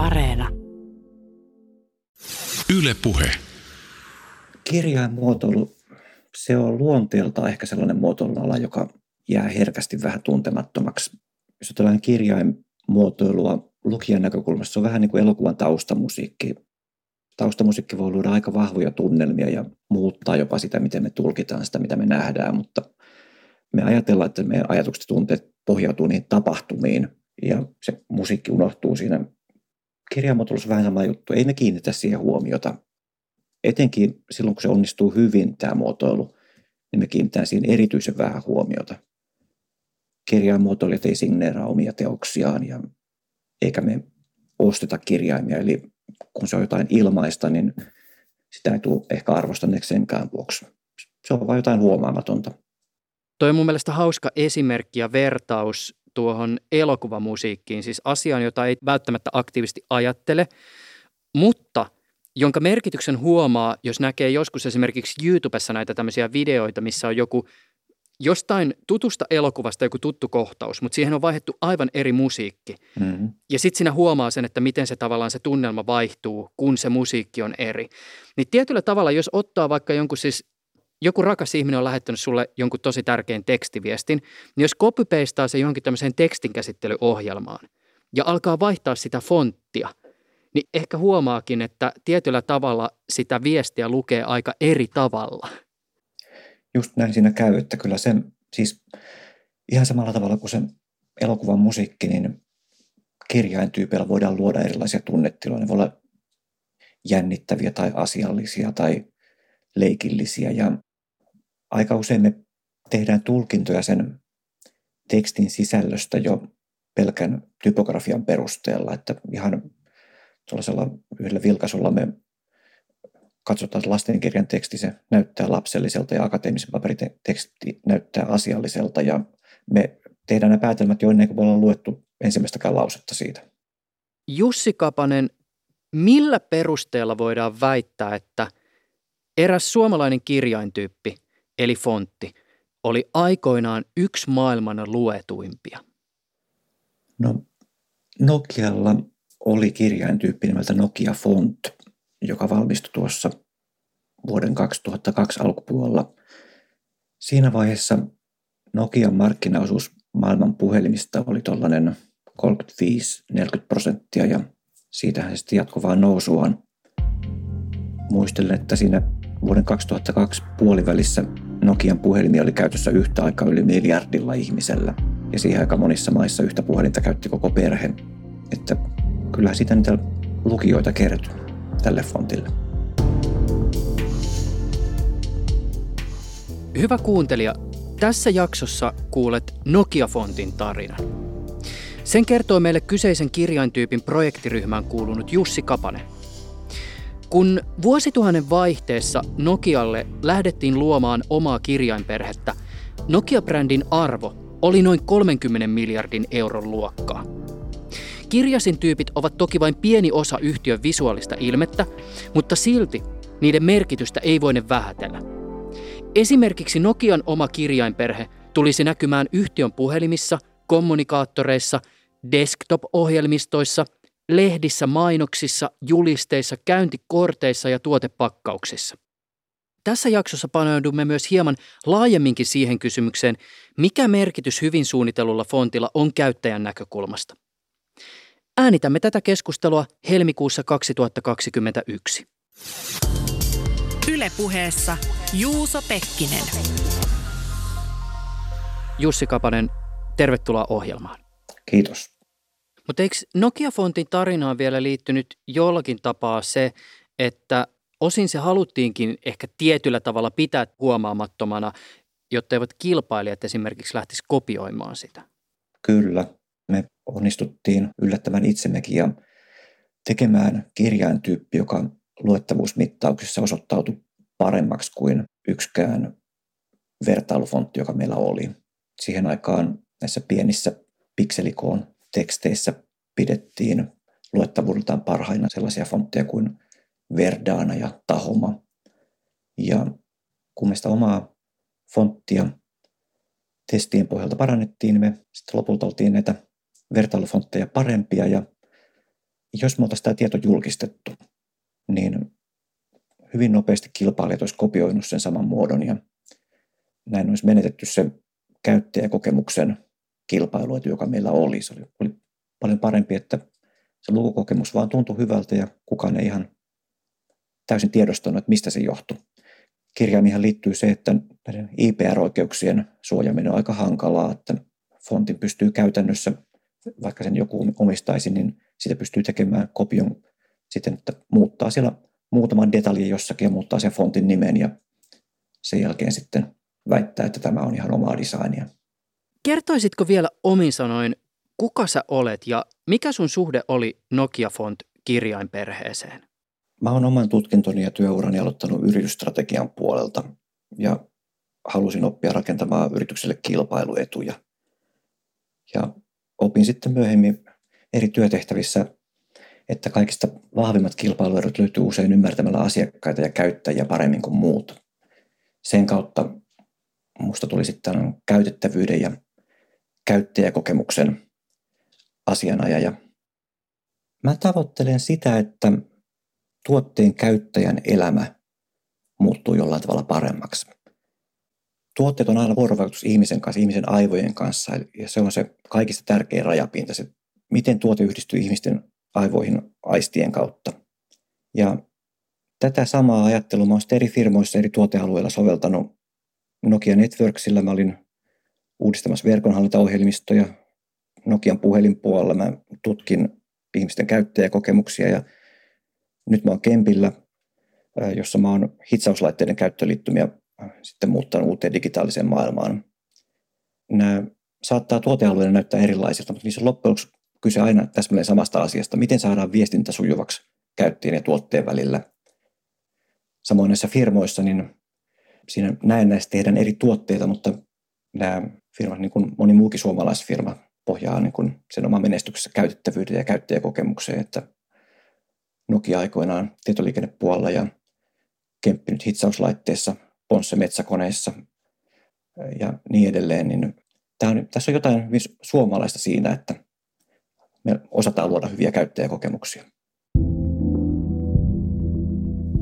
Nokia Areena. Yle Puhe. Kirjainmuotoilu, se on luonteeltaan ehkä sellainen muotoilunala, joka jää herkästi vähän tuntemattomaksi. Jos otetaan kirjainmuotoilua lukijan näkökulmasta, se on vähän niin kuin elokuvan taustamusiikki. Taustamusiikki voi luoda aika vahvoja tunnelmia ja muuttaa jopa sitä, miten me tulkitaan sitä, mitä me nähdään, mutta me ajatellaan, että meidän ajatukset ja tunteet pohjautuu niihin tapahtumiin ja se musiikki unohtuu siinä. Kirjainmuotoilussa vähän sama juttu, ei me kiinnitä siihen huomiota. Etenkin silloin, kun se onnistuu hyvin tämä muotoilu, niin me kiinnitetään siihen erityisen vähän huomiota. Kirjainmuotoilijat ei signeeraa omia teoksiaan ja eikä me osteta kirjaimia, eli kun se on jotain ilmaista, niin sitä ei tule ehkä arvostaneeksi senkään vuoksi. Se on vain jotain huomaamatonta. Tuo on mun mielestä hauska esimerkki ja vertaus tuohon elokuvamusiikkiin, siis asiaan, jota ei välttämättä aktiivisesti ajattele, mutta jonka merkityksen huomaa, jos näkee joskus esimerkiksi YouTubessa näitä tämmöisiä videoita, missä on joku jostain tutusta elokuvasta joku tuttu kohtaus, mutta siihen on vaihdettu aivan eri musiikki. Mm-hmm. Ja sitten siinä huomaa sen, että miten se tavallaan se tunnelma vaihtuu, kun se musiikki on eri. Niin tietyllä tavalla, jos ottaa vaikka jonkun siis, joku rakas ihminen on lähettänyt sulle jonkun tosi tärkeän tekstiviestin, niin jos copy-pastaa se johonkin tämmöiseen tekstinkäsittelyohjelmaan ja alkaa vaihtaa sitä fonttia, niin ehkä huomaakin, että tietyllä tavalla sitä viestiä lukee aika eri tavalla. Just näin siinä käy, että kyllä sen siis ihan samalla tavalla kuin sen elokuvan musiikki, niin kirjaintyypeillä voidaan luoda erilaisia tunnetiloja. Ne voi olla jännittäviä tai asiallisia tai leikillisiä ja aika usein me tehdään tulkintoja sen tekstin sisällöstä jo pelkän typografian perusteella, että ihan tuollaisella yhdellä vilkaisulla me katsotaan, että lastenkirjan teksti se näyttää lapselliselta ja akateemisen paperin teksti näyttää asialliselta ja me tehdään nämä päätelmät jo ennen kuin me ollaan luettu ensimmäistäkään lausetta siitä. Jussi Kapanen, millä perusteella voidaan väittää, että eräs suomalainen kirjaintyyppi, eli fontti, oli aikoinaan yksi maailman luetuimpia? No, Nokialla oli kirjaintyyppi nimeltä Nokia Font, joka valmistui tuossa vuoden 2002 alkupuolella. Siinä vaiheessa Nokian markkinaosuus maailman puhelimista oli tuollainen 35-40% ja siitähän sitten jatkoi vaan nousuaan. Muistelen, että siinä vuoden 2002 puolivälissä Nokian puhelimia oli käytössä yhtä aikaa yli 1 miljardilla ihmisellä. Ja siihen aika monissa maissa yhtä puhelinta käytti koko perhe. Että kyllähän siitä niitä lukijoita kertyi tälle fontille. Hyvä kuuntelija, tässä jaksossa kuulet Nokia-fontin tarinan. Sen kertoo meille kyseisen kirjaintyypin projektiryhmään kuulunut Jussi Kapanen. Kun vuosituhannen vaihteessa Nokialle lähdettiin luomaan omaa kirjainperhettä, Nokia-brändin arvo oli noin 30 miljardin euron luokkaa. Kirjasintyypit ovat toki vain pieni osa yhtiön visuaalista ilmettä, mutta silti niiden merkitystä ei voine vähätellä. Esimerkiksi Nokian oma kirjainperhe tulisi näkymään yhtiön puhelimissa, kommunikaattoreissa, desktop-ohjelmistoissa, lehdissä, mainoksissa, julisteissa, käyntikorteissa ja tuotepakkauksissa. Tässä jaksossa paneudumme myös hieman laajemminkin siihen kysymykseen, mikä merkitys hyvin suunnitellulla fontilla on käyttäjän näkökulmasta. Äänitämme tätä keskustelua helmikuussa 2021. Yle Puheessa Juuso Pekkinen. Jussi Kapanen, tervetuloa ohjelmaan. Kiitos. Mutta eikö Nokia-fontin tarinaan vielä liittynyt jollakin tapaa se, että osin se haluttiinkin ehkä tietyllä tavalla pitää huomaamattomana, jotta eivät kilpailijat esimerkiksi lähtisi kopioimaan sitä? Kyllä. Me onnistuttiin yllättämään itsemmekin ja tekemään kirjaintyyppi, joka luettavuusmittauksissa osoittautui paremmaksi kuin yksikään vertailufontti, joka meillä oli. Siihen aikaan näissä pienissä pikselikoon teksteissä pidettiin luettavuudeltaan parhaina sellaisia fontteja kuin Verdana ja Tahoma. Ja kun me sitä omaa fonttia testien pohjalta parannettiin, me sitten lopulta oltiin näitä vertailufontteja parempia ja jos me oltaisiin tämä tieto julkistettu, niin hyvin nopeasti kilpailijat olisi kopioinut sen saman muodon ja näin olisi menetetty se käyttäjäkokemuksen kilpailuetu, joka meillä oli. Se oli paljon parempi, että se lukukokemus vaan tuntui hyvältä ja kukaan ei ihan täysin tiedostanut, että mistä se johtui. Kirjaimiinhan liittyy se, että näiden IPR-oikeuksien suojaaminen on aika hankalaa, että fontin pystyy käytännössä, vaikka sen joku omistaisi, niin sitä pystyy tekemään kopion siten, että muuttaa siellä muutaman detaljin jossakin ja muuttaa sen fontin nimen ja sen jälkeen sitten väittää, että tämä on ihan omaa designia. Kertoisitko vielä omin sanoin, kuka sä olet ja mikä sun suhde oli Nokia Font-kirjainperheeseen? Mä oon oman tutkintoni ja työurani aloittanut yritysstrategian puolelta ja halusin oppia rakentamaan yritykselle kilpailuetuja. Ja opin sitten myöhemmin eri työtehtävissä, että kaikista vahvimmat kilpailuedut löytyy usein ymmärtämällä asiakkaita ja käyttäjiä paremmin kuin muut. Sen kautta musta tuli sitten käytettävyyden ja käyttäjäkokemuksen asianajaja. Mä tavoittelen sitä, että tuotteen käyttäjän elämä muuttuu jollain tavalla paremmaksi. Tuotteet on aina vuorovaikutus ihmisen kanssa, ihmisen aivojen kanssa, ja se on se kaikista tärkein rajapinta, se miten tuote yhdistyy ihmisten aivoihin aistien kautta. Ja tätä samaa ajattelua mä oon eri firmoissa, eri tuotealueilla soveltanut. Nokia Networksillä mä olin uudistamassa verkonhallintaohjelmistoja, Nokian puhelinpuolella mä tutkin ihmisten käyttäjäkokemuksia ja nyt mä oon Kempillä, jossa mä oon hitsauslaitteiden käyttöliittymiä sitten muuttanut uuteen digitaaliseen maailmaan. Nämä saattaa tuotealueena näyttää erilaisilta, mutta niissä on loppujen lopuksi kyse aina täsmälleen samasta asiasta. Miten saadaan viestintä sujuvaksi käyttäjien ja tuotteen välillä? Samoin näissä firmoissa, niin siinä näennäisesti tehdään eri tuotteita, mutta nämä firmat, niin kuin moni muukin suomalaisfirma, pohjaa niin kuin sen oman menestyksessä käytettävyyden ja käyttäjäkokemukseen, että Nokia aikoinaan tietoliikennepuolella ja Kemppi nyt hitsauslaitteissa, Ponsse metsäkoneissa ja niin edelleen. Niin tässä on jotain hyvin suomalaista siinä, että me osataan luoda hyviä käyttäjäkokemuksia.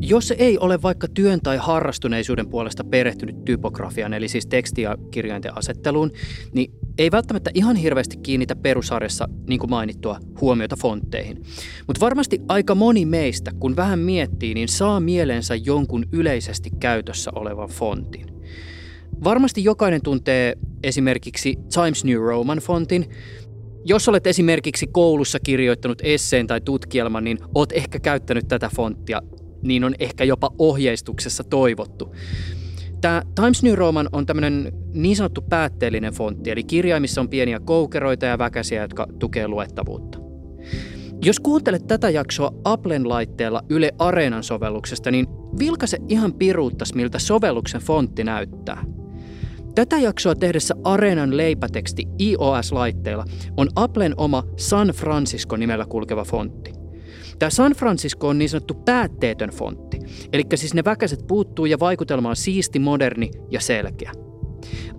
Jos ei ole vaikka työn tai harrastuneisuuden puolesta perehtynyt typografiaan, eli siis teksti- ja kirjainten asetteluun, niin ei välttämättä ihan hirveästi kiinnitä perusarjassa, niin kuin mainittua, huomiota fontteihin. Mutta varmasti aika moni meistä, kun vähän miettii, niin saa mieleensä jonkun yleisesti käytössä olevan fontin. Varmasti jokainen tuntee esimerkiksi Times New Roman fontin. Jos olet esimerkiksi koulussa kirjoittanut esseen tai tutkielman, niin olet ehkä käyttänyt tätä fonttia. Niin on ehkä jopa ohjeistuksessa toivottu. Tämä Times New Roman on tämmöinen niin sanottu päätteellinen fontti, eli kirjaimissa on pieniä koukeroita ja väkäsiä, jotka tukee luettavuutta. Jos kuuntelet tätä jaksoa Applen laitteella Yle Areenan sovelluksesta, niin vilkaise ihan piruuttas, miltä sovelluksen fontti näyttää. Tätä jaksoa tehdessä Areenan leipäteksti iOS-laitteilla on Applen oma San Francisco nimellä kulkeva fontti. Tämä San Francisco on niin sanottu päätteetön fontti, eli siis ne väkäset puuttuu ja vaikutelma on siisti, moderni ja selkeä.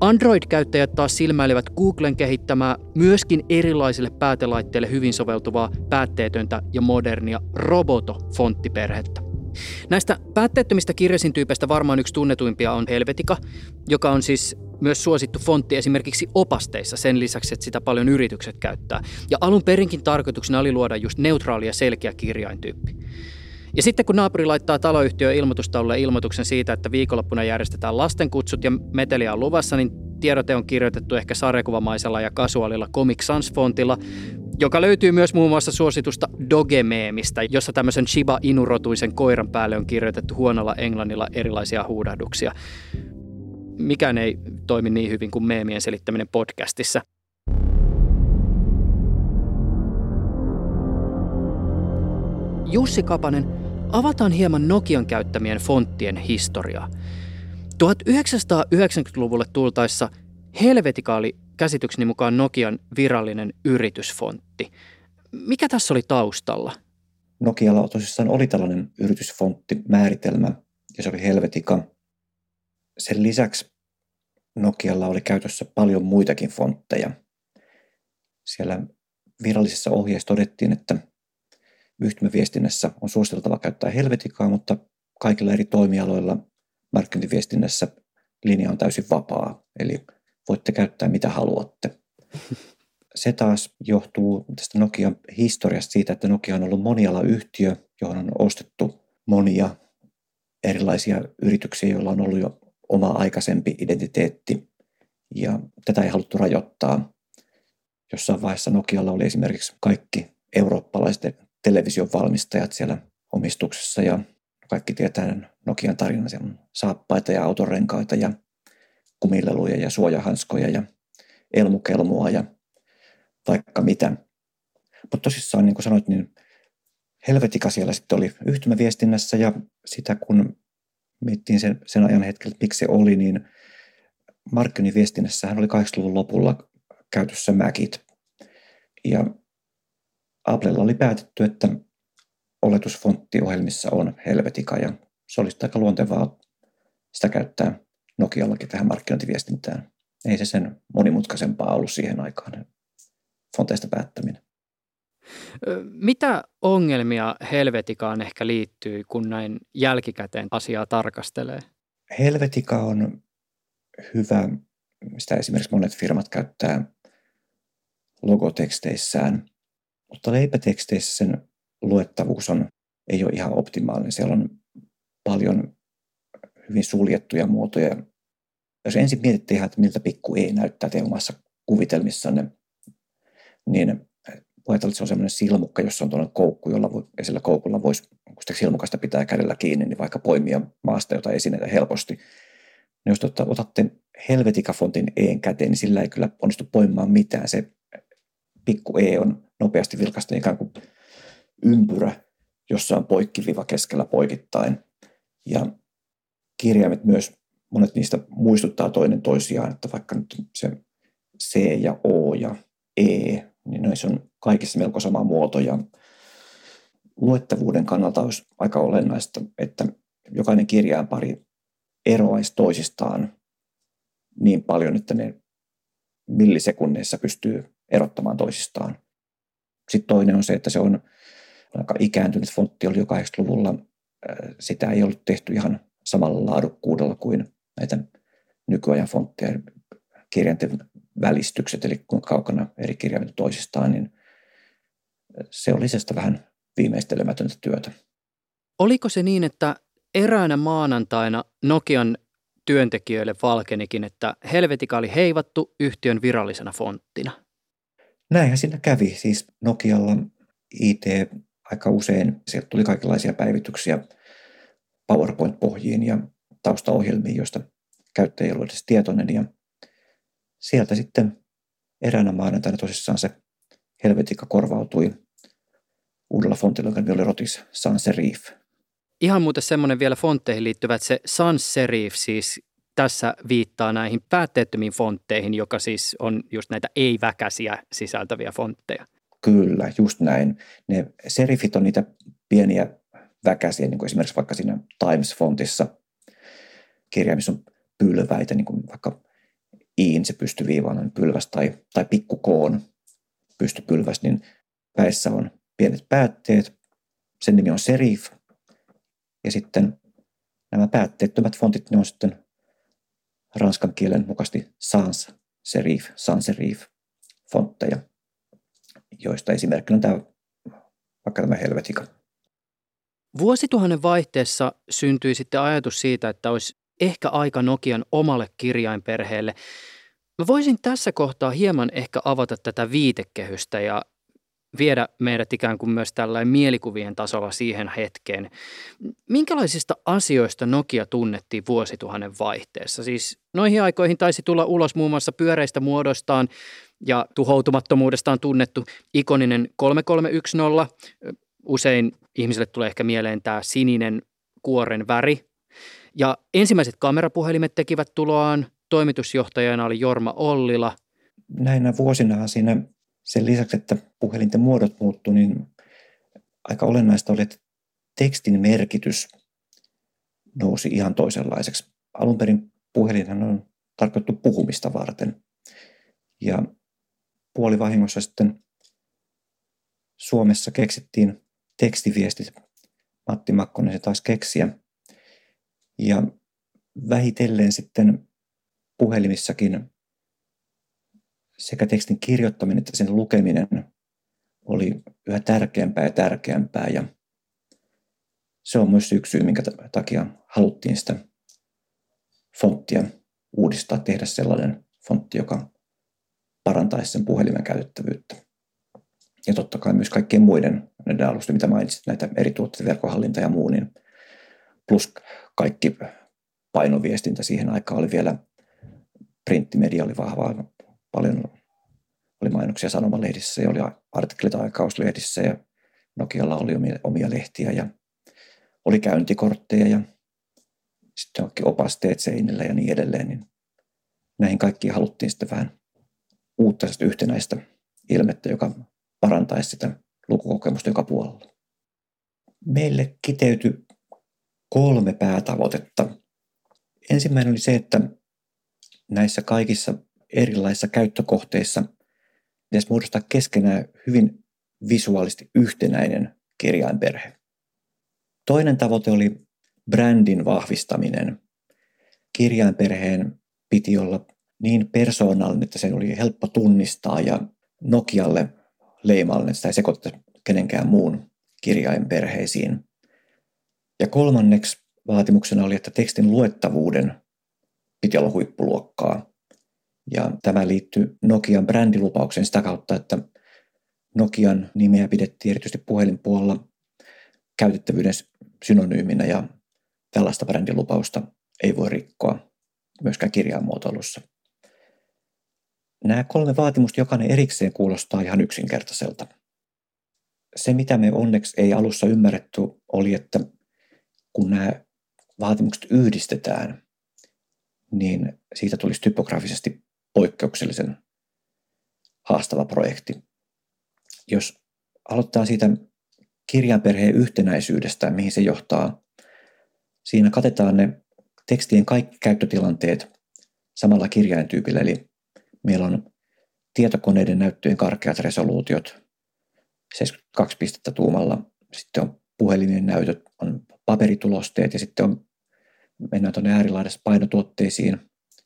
Android-käyttäjät taas silmäilevät Googlen kehittämää myöskin erilaisille päätelaitteille hyvin soveltuvaa päätteetöntä ja modernia Roboto-fonttiperhettä. Näistä päätteettömistä kirjasintyypeistä varmaan yksi tunnetuimpia on Helvetica, joka on siis myös suosittu fontti esimerkiksi opasteissa sen lisäksi, että sitä paljon yritykset käyttää. Ja alun perinkin tarkoituksena oli luoda just neutraali ja selkeä kirjaintyyppi. Ja sitten kun naapuri laittaa taloyhtiön ilmoitustaululle ilmoituksen siitä, että viikonloppuna järjestetään lastenkutsut ja meteliä on luvassa, niin tiedote on kirjoitettu ehkä sarjakuvamaisella ja kasuaalilla Comic Sans-fontilla, joka löytyy myös muun muassa suositusta Doge-meemistä, jossa tämmöisen Shiba Inu-rotuisen koiran päälle on kirjoitettu huonolla englannilla erilaisia huudahduksia. Mikään ei toimi niin hyvin kuin meemien selittäminen podcastissa. Jussi Kapanen, avataan hieman Nokian käyttämien fonttien historiaa. 1990-luvulle tultaessa Helvetica oli käsitykseni mukaan Nokian virallinen yritysfontti. Mikä tässä oli taustalla? Nokialla tosissaan oli tällainen yritysfonttimääritelmä, ja se oli Helvetica. Sen lisäksi Nokialla oli käytössä paljon muitakin fontteja. Siellä virallisessa ohjeessa todettiin, että Yhtymäviestinnässä on suositeltava käyttää Helveticaa, mutta kaikilla eri toimialoilla markkinointiviestinnässä linja on täysin vapaa, eli voitte käyttää mitä haluatte. Se taas johtuu tästä Nokian historiasta siitä, että Nokia on ollut monialayhtiö, johon on ostettu monia erilaisia yrityksiä, joilla on ollut jo oma aikaisempi identiteetti, ja tätä ei haluttu rajoittaa. Jossain vaiheessa Nokialla oli esimerkiksi kaikki eurooppalaiset television valmistajat siellä omistuksessa, ja kaikki tietää Nokian tarinan, siellä on saappaita ja autorenkaita ja kumileluja ja suojahanskoja ja elmukelmua ja vaikka mitä. Mutta tosissaan, niin kuin sanoit, niin Helvetica siellä sitten oli yhtymäviestinnässä, ja sitä kun miettiin sen ajan hetkellä, että miksi se oli, niin markkinointiviestinnässähän oli 80-luvun lopulla käytössä Macit. Ja Applella oli päätetty, että oletusfonttiohjelmissa on Helvetica, ja se oli aika luontevaa sitä käyttää Nokiallakin tähän markkinointiviestintään. Ei se sen monimutkaisempaa ollut siihen aikaan, fonteista päättäminen. Mitä ongelmia Helveticaan ehkä liittyy, kun näin jälkikäteen asiaa tarkastelee? Helvetica on hyvä, sitä esimerkiksi monet firmat käyttää logoteksteissään, mutta leipäteksteissä sen luettavuus ei ole ihan optimaalinen. Siellä on paljon hyvin suljettuja muotoja. Jos ensin mietitte ihan, että miltä pikku ei näyttää teidän omassa kuvitelmissanne, niin ajatellaan, että se on sellainen silmukka, jossa on tuollainen koukku, ja sillä koukulla voisi, kun sitä silmukasta pitää kädellä kiinni, niin vaikka poimia maasta jotain esineitä helposti. Ja jos otatte Helvetica-fontin E:n käteen, niin sillä ei kyllä onnistu poimaan mitään. Se pikku E on nopeasti vilkaista ikään kuin ympyrä, jossa on poikkiviiva keskellä poikittain. Ja kirjaimet myös, monet niistä muistuttaa toinen toisiaan, että vaikka nyt se C ja O ja E, niin noissa on kaikissa melko sama muoto, ja luettavuuden kannalta olisi aika olennaista, että jokainen kirjainpari eroaisi toisistaan niin paljon, että ne millisekunneissa pystyy erottamaan toisistaan. Sitten toinen on se, että se on aika ikääntynyt fontti, oli jo 80-luvulla. Sitä ei ollut tehty ihan samalla laadukkuudella kuin näitä nykyajan fontteja, kirjainten välistykset, eli kun kaukana eri kirjaimet toisistaan, niin se oli sellaista vähän viimeistelemätöntä työtä. Oliko se niin, että eräänä maanantaina Nokian työntekijöille valkenikin, että Helvetica oli heivattu yhtiön virallisena fonttina? Näinhän siinä kävi. Siis Nokialla IT aika usein, sieltä tuli kaikenlaisia päivityksiä PowerPoint-pohjiin ja taustaohjelmiin, joista käyttäjä ei ollut edes tietoinen, ja sieltä sitten eräänä maanantaina tosissaan se Helvetica korvautui uudella fontilla, joka oli Rotis Sans Serif. Ihan muuten semmoinen vielä fontteihin liittyvä, että se Sans Serif siis tässä viittaa näihin päätteettömiin fontteihin, joka siis on just näitä ei-väkäisiä sisältäviä fontteja. Kyllä, just näin. Ne serifit on niitä pieniä väkäisiä, niin kuin esimerkiksi vaikka siinä Times-fontissa kirjaimissa on pylväitä, niin kuin vaikka iin se pystyviivainen pylväs tai pikkukoon pystypylväs, niin väissä on pienet päätteet, sen nimi on serif, ja sitten nämä päätteettömät fontit, ne on sitten ranskan kielen mukaisesti sans serif fontteja, joista esimerkkinä on vaikka tämä Helvetica. Vuosituhannen vaihteessa syntyi sitten ajatus siitä, että olisi ehkä aika Nokian omalle kirjainperheelle. Mä voisin tässä kohtaa hieman ehkä avata tätä viitekehystä ja viedä meidät ikään kuin myös tällainen mielikuvien tasolla siihen hetkeen. Minkälaisista asioista Nokia tunnettiin vuosituhannen vaihteessa? Siis noihin aikoihin taisi tulla ulos muun muassa pyöreistä muodoistaan ja tuhoutumattomuudestaan tunnettu ikoninen 3310. Usein ihmisille tulee ehkä mieleen tämä sininen kuoren väri. Ja ensimmäiset kamerapuhelimet tekivät tuloaan. Toimitusjohtajana oli Jorma Ollila. Näinä vuosinahan siinä sen lisäksi, että puhelinten muodot muuttui, niin aika olennaista oli, että tekstin merkitys nousi ihan toisenlaiseksi. Alun perin puhelinhan on tarkoitettu puhumista varten. Ja puolivahingossa sitten Suomessa keksittiin tekstiviestit. Matti Makkonen se taisi keksiä. Ja vähitellen sitten puhelimissakin sekä tekstin kirjoittaminen että sen lukeminen oli yhä tärkeämpää ja tärkeämpää. Ja se on myös yksi syy, minkä takia haluttiin sitä fonttia uudistaa, tehdä sellainen fontti, joka parantaisi sen puhelimen käytettävyyttä. Ja totta kai myös kaikkien muiden näiden alusten, mitä mainitsit, näitä eri tuotteiden verkkohallinta ja muu, niin plus kaikki painoviestintä siihen aikaan oli vielä, printtimedia oli vahvaa, paljon oli mainoksia sanomalehdissä ja oli artikkeleita aikauslehdissä ja Nokialla oli omia lehtiä ja oli käyntikortteja ja sitten onkin opasteet seinillä ja niin edelleen, niin näihin kaikkiin haluttiin sitten vähän uutta yhtenäistä ilmettä, joka parantaisi sitä lukukokemusta joka puolella. Meille kiteytyi 3 päätavoitetta. Ensimmäinen oli se, että näissä kaikissa erilaisissa käyttökohteissa pitäisi muodostaa keskenään hyvin visuaalisesti yhtenäinen kirjainperhe. Toinen tavoite oli brändin vahvistaminen. Kirjainperheen piti olla niin persoonallinen, että sen oli helppo tunnistaa ja Nokialle leimallinen, että sitä ei sekoittaa kenenkään muun kirjainperheisiin. Ja kolmanneksi vaatimuksena oli, että tekstin luettavuuden piti olla huippuluokkaa. Ja tämä liittyy Nokian brändilupaukseen sitä kautta, että Nokian nimeä pidettiin erityisesti puhelinpuolella käytettävyyden synonyyminä ja tällaista brändilupausta ei voi rikkoa myöskään kirjainmuotoilussa. Nämä 3 vaatimusta jokainen erikseen kuulostaa ihan yksinkertaiselta. Se, mitä me onneksi ei alussa ymmärretty, oli, että kun nämä vaatimukset yhdistetään, niin siitä tulisi typografisesti poikkeuksellisen haastava projekti. Jos aloittaa siitä kirjainperheen yhtenäisyydestä, mihin se johtaa, siinä katetaan ne tekstien kaikki käyttötilanteet samalla kirjaintyypillä, eli meillä on tietokoneiden näyttöjen karkeat resoluutiot 72 pistettä tuumalla, sitten on puhelimien näytöt, on paperitulosteet ja sitten on, mennään tuonne äärilaidassa painotuotteisiin,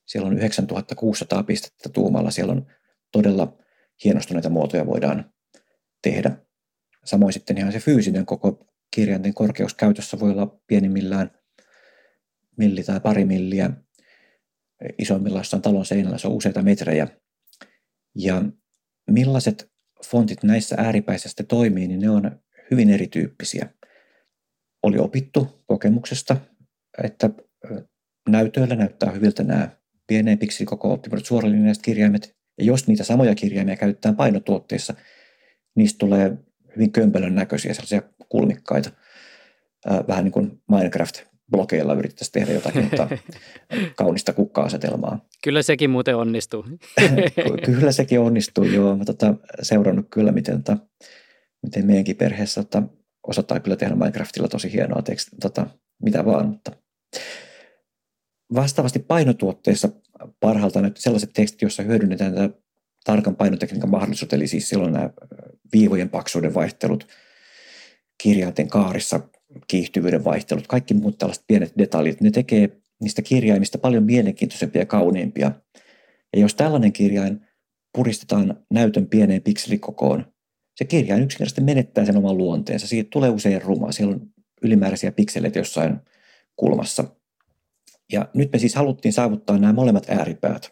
siellä on 9600 pistettä tuumalla, siellä on todella hienostuneita muotoja voidaan tehdä. Samoin sitten ihan se fyysinen koko kirjainten korkeus käytössä voi olla pienimmillään milli tai pari milliä. Isoimmilla jossain talon seinällä se on useita metrejä. Ja millaiset fontit näissä ääripäissä sitten toimii, niin ne on hyvin erityyppisiä. Oli opittu kokemuksesta, että näytöillä näyttää hyviltä nämä pienempiksi koko optimoidut suoralinjaiset kirjaimet. Ja jos niitä samoja kirjaimia käytetään painotuotteissa, niistä tulee hyvin kömpelön näköisiä, sellaisia kulmikkaita. Vähän niin kuin Minecraft-blogeilla yrittäisi tehdä jotakin kaunista kukka-asetelmaa. Kyllä sekin muuten onnistuu. Kyllä sekin onnistuu, joo. Mä seurannut kyllä, miten meidänkin perheessä osataan kyllä tehdä Minecraftilla tosi hienoa tekstiä, mitä vaan. Mutta vastaavasti painotuotteissa parhaalta näyttää sellaiset tekstit, joissa hyödynnetään tätä tarkan painotekniikan mahdollisuudet, eli siis silloin nämä viivojen paksuuden vaihtelut, kirjainten kaarissa kiihtyvyyden vaihtelut, kaikki muut tällaiset pienet detaljit, ne tekee niistä kirjaimista paljon mielenkiintoisempia ja kauniimpia. Ja jos tällainen kirjain puristetaan näytön pieneen pikselikokoon, se kirjain yksinkertaisesti menettää sen oman luonteensa. Siitä tulee usein ruma, siellä on ylimääräisiä pikseleitä jossain kulmassa. Ja nyt me siis haluttiin saavuttaa nämä molemmat ääripäät.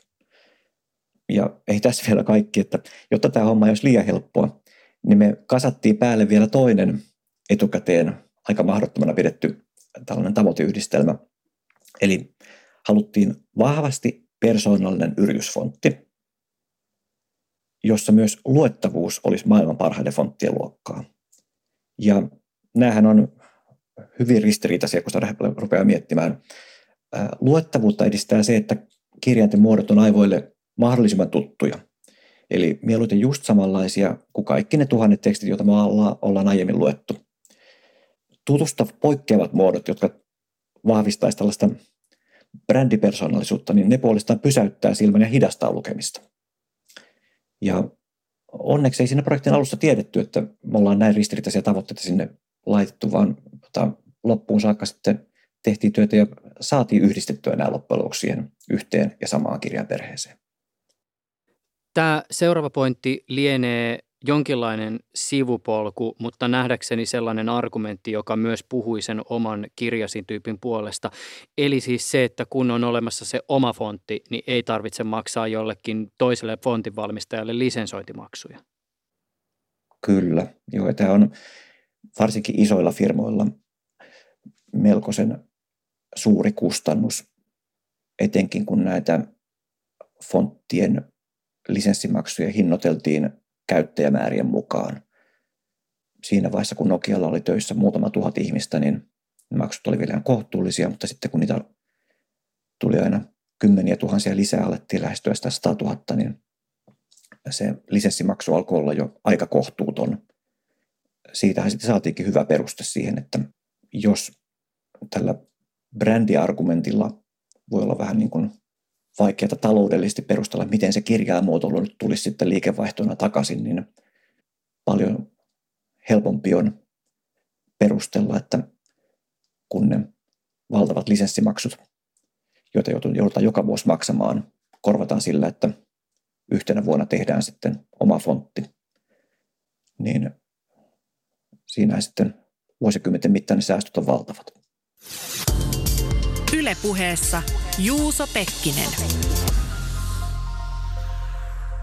Ja ei tässä vielä kaikki, että jotta tämä homma ei olisi liian helppoa, niin me kasattiin päälle vielä toinen etukäteen aika mahdottomana pidetty tällainen tavoiteyhdistelmä. Eli haluttiin vahvasti persoonallinen yritysfontti, jossa myös luettavuus olisi maailman parhaiden fonttien luokkaa. Ja näähän on hyvin ristiriitaisia, kun sitä rupeaa miettimään. Luettavuutta edistää se, että kirjainten muodot on aivoille mahdollisimman tuttuja. Eli mieluiten just samanlaisia kuin kaikki ne 1000 tekstit, joita me ollaan aiemmin luettu. Tutusta poikkeavat muodot, jotka vahvistaisivat tällaista brändipersonaalisuutta, niin ne puolestaan pysäyttää silmän ja hidastaa lukemista. Ja onneksi ei siinä projektin alussa tiedetty, että me ollaan näin ristiriitaisia tavoitteita sinne laitettu, vaan loppuun saakka sitten tehtiin työtä ja saatiin yhdistettyä nämä loppujen lopuksi siihen yhteen ja samaan kirjaperheeseen. Tämä seuraava pointti lienee jonkinlainen sivupolku, mutta nähdäkseni sellainen argumentti, joka myös puhui sen oman kirjasi tyypin puolesta. Eli siis se, että kun on olemassa se oma fontti, niin ei tarvitse maksaa jollekin toiselle fontinvalmistajalle lisensointimaksuja. Kyllä, joo, tämä on varsinkin isoilla firmoilla melkoisen suuri kustannus, etenkin kun näitä fonttien lisenssimaksuja hinnoiteltiin käyttäjämäärien mukaan. Siinä vaiheessa, kun Nokialla oli töissä muutama tuhat ihmistä, niin maksut oli vielä kohtuullisia, mutta sitten kun niitä tuli aina kymmeniä tuhansia lisää, alettiin lähestyä sitä 100 000, niin se lisenssimaksu alkoi olla jo aika kohtuuton. Siitähän sitten saatiinkin hyvä peruste siihen, että jos tällä brändiargumentilla voi olla vähän niin kuin vaikeata taloudellisesti perustella, miten se kirjailijamuotoilu nyt tulisi sitten liikevaihtona takaisin, niin paljon helpompi on perustella, että kun ne valtavat lisenssimaksut, joita joudutaan joka vuosi maksamaan, korvataan sillä, että yhtenä vuonna tehdään sitten oma fontti, niin siinä sitten vuosikymmenten mittainen säästöt on valtavat. Yle Puheessa Juuso Pekkinen.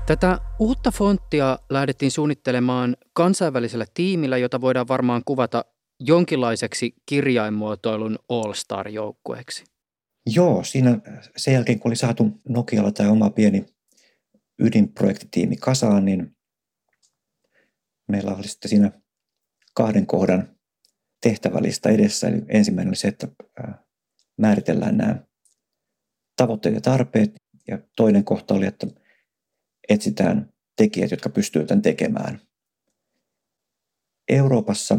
Tätä uutta fonttia lähdettiin suunnittelemaan kansainvälisellä tiimillä, jota voidaan varmaan kuvata jonkinlaiseksi kirjainmuotoilun all-star-joukkueeksi. Joo, siinä sen jälkeen kun oli saatu Nokialla tämä oma pieni ydinprojektitiimi kasaan, niin meillä oli sitten siinä 2 kohdan tehtävälista edessä. Eli ensimmäinen oli se, että määritellään nämä tavoitteet ja tarpeet, ja toinen kohta oli, että etsitään tekijät, jotka pystyvät tämän tekemään. Euroopassa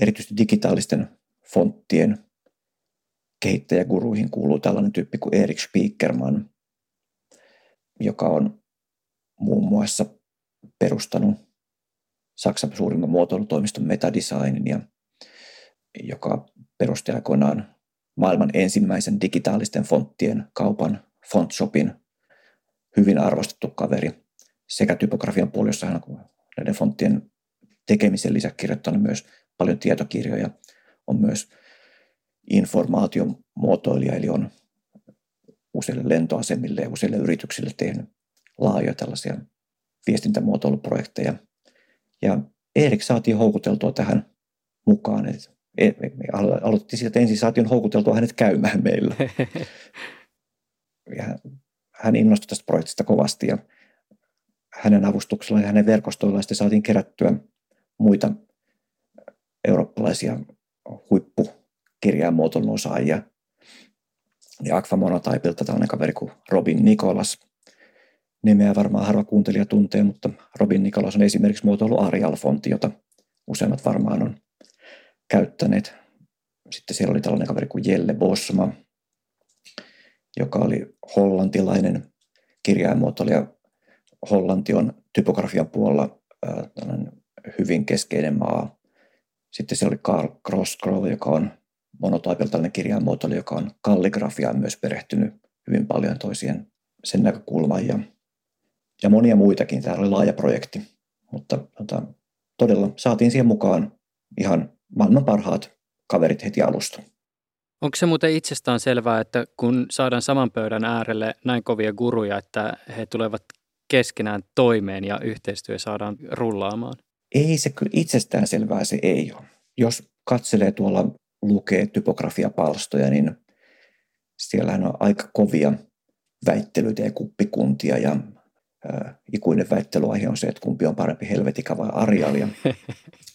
erityisesti digitaalisten fonttien kehittäjäguruihin kuuluu tällainen tyyppi kuin Erik Spiekermann, joka on muun muassa perustanut Saksan suurimman muotoilutoimiston Metadesignin, ja joka perusti aikoinaan maailman ensimmäisen digitaalisten fonttien kaupan Fontshopin, hyvin arvostettu kaveri, sekä typografian puolella, jossa hän on näiden fonttien tekemisen lisäksi kirjoittanut myös paljon tietokirjoja, on myös informaatiomuotoilija, eli on useille lentoasemille ja useille yrityksille tehnyt laajoja tällaisia viestintämuotoiluprojekteja. Ja Erik saatiin houkuteltua tähän mukaan, että me aloitettiin siitä, että ensin saatiin houkuteltua hänet käymään meillä. Ja hän innostui tästä projektista kovasti, ja hänen avustuksellaan ja hänen verkostoillaan sitten saatiin kerättyä muita eurooppalaisia huippukirjainmuotoilun osaajia. Ja Aquamonotypelta tällainen kaveri kuin Robin Nicholas. Nimeä varmaan harva kuuntelija tuntee, mutta Robin Nicholas on esimerkiksi muotoillut Arial-fontti, jota useimmat varmaan on käyttäneet. Sitten siellä oli tällainen kaveri kuin Jelle Bosma, joka oli hollantilainen kirjainmuotoilija. Hollanti on typografian puolella hyvin keskeinen maa. Sitten siellä oli Carl Crossgrove, joka on monotypeltainen kirjainmuotoilija, joka on kalligrafiaan myös perehtynyt hyvin paljon toisien sen näkökulman, ja monia muitakin. Tämä oli laaja projekti, mutta todella saatiin siihen mukaan ihan maailman parhaat kaverit heti alusta. Onko se muuten itsestään selvää, että kun saadaan saman pöydän äärelle näin kovia guruja, että he tulevat keskenään toimeen ja yhteistyö saadaan rullaamaan? Ei se kyllä itsestään selvää, se ei ole. Jos katselee tuolla, lukee typografiapalstoja, niin siellähän on aika kovia väittelyitä ja kuppikuntia, ja ikuinen väittelyaihe on se, että kumpi on parempi, Helvetica vai Arial, ja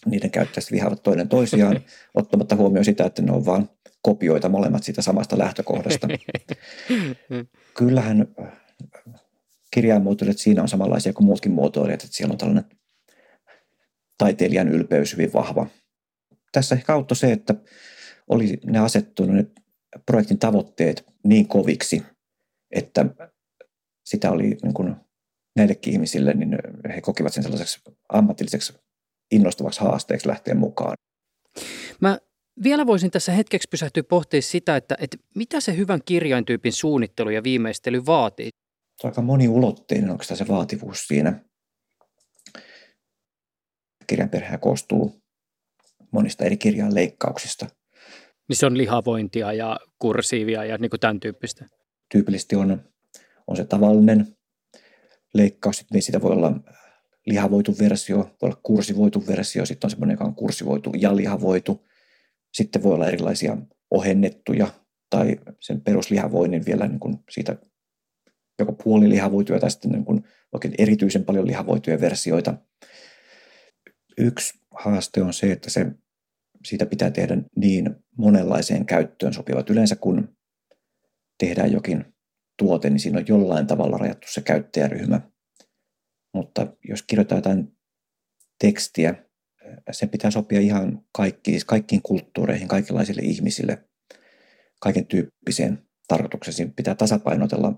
niiden käyttäjät vihaavat toinen toisiaan, ottamatta huomioon sitä, että ne on vaan kopioita molemmat siitä samasta lähtökohdasta. Kyllähän kirjainmuotoilijat siinä on samanlaisia kuin muutkin muotoilijat, että siellä on tällainen taiteilijan ylpeys hyvin vahva. Tässä kautta se, että oli ne asettunut ne projektin tavoitteet niin koviksi, että sitä oli niin kuin näillekin ihmisille, niin he kokivat sen sellaiseksi ammatilliseksi innostavaksi haasteeksi lähteä mukaan. Mä vielä voisin tässä hetkeksi pysähtyä pohtimaan sitä, että mitä se hyvän kirjaintyypin suunnittelu ja viimeistely vaatii? Se on aika moniulotteinen oikeastaan se vaativuus siinä. Kirjanperhä koostuu monista eri kirjan leikkauksista. Niin se on lihavointia ja kursiivia ja niin kuin tämän tyyppistä? Tyypillisesti on se tavallinen leikkaus, niin siitä voi olla lihavoitu versio, voi olla kursivoitu versio, sitten on semmoinen, joka on kursivoitu ja lihavoitu. Sitten voi olla erilaisia ohennettuja tai sen peruslihavoinnin vielä niin kuin siitä joko puolilihavoituja tai sitten niin kuin oikein erityisen paljon lihavoituja versioita. Yksi haaste on se, että siitä pitää tehdä niin monenlaiseen käyttöön sopivat. Yleensä kun tehdään jokin tuote, niin siinä on jollain tavalla rajattu se käyttäjäryhmä. Mutta jos kirjoitetaan jotain tekstiä, sen pitää sopia ihan kaikkiin kulttuureihin, kaikenlaisille ihmisille, kaiken tyyppiseen tarkoitukseen. Siinä pitää tasapainotella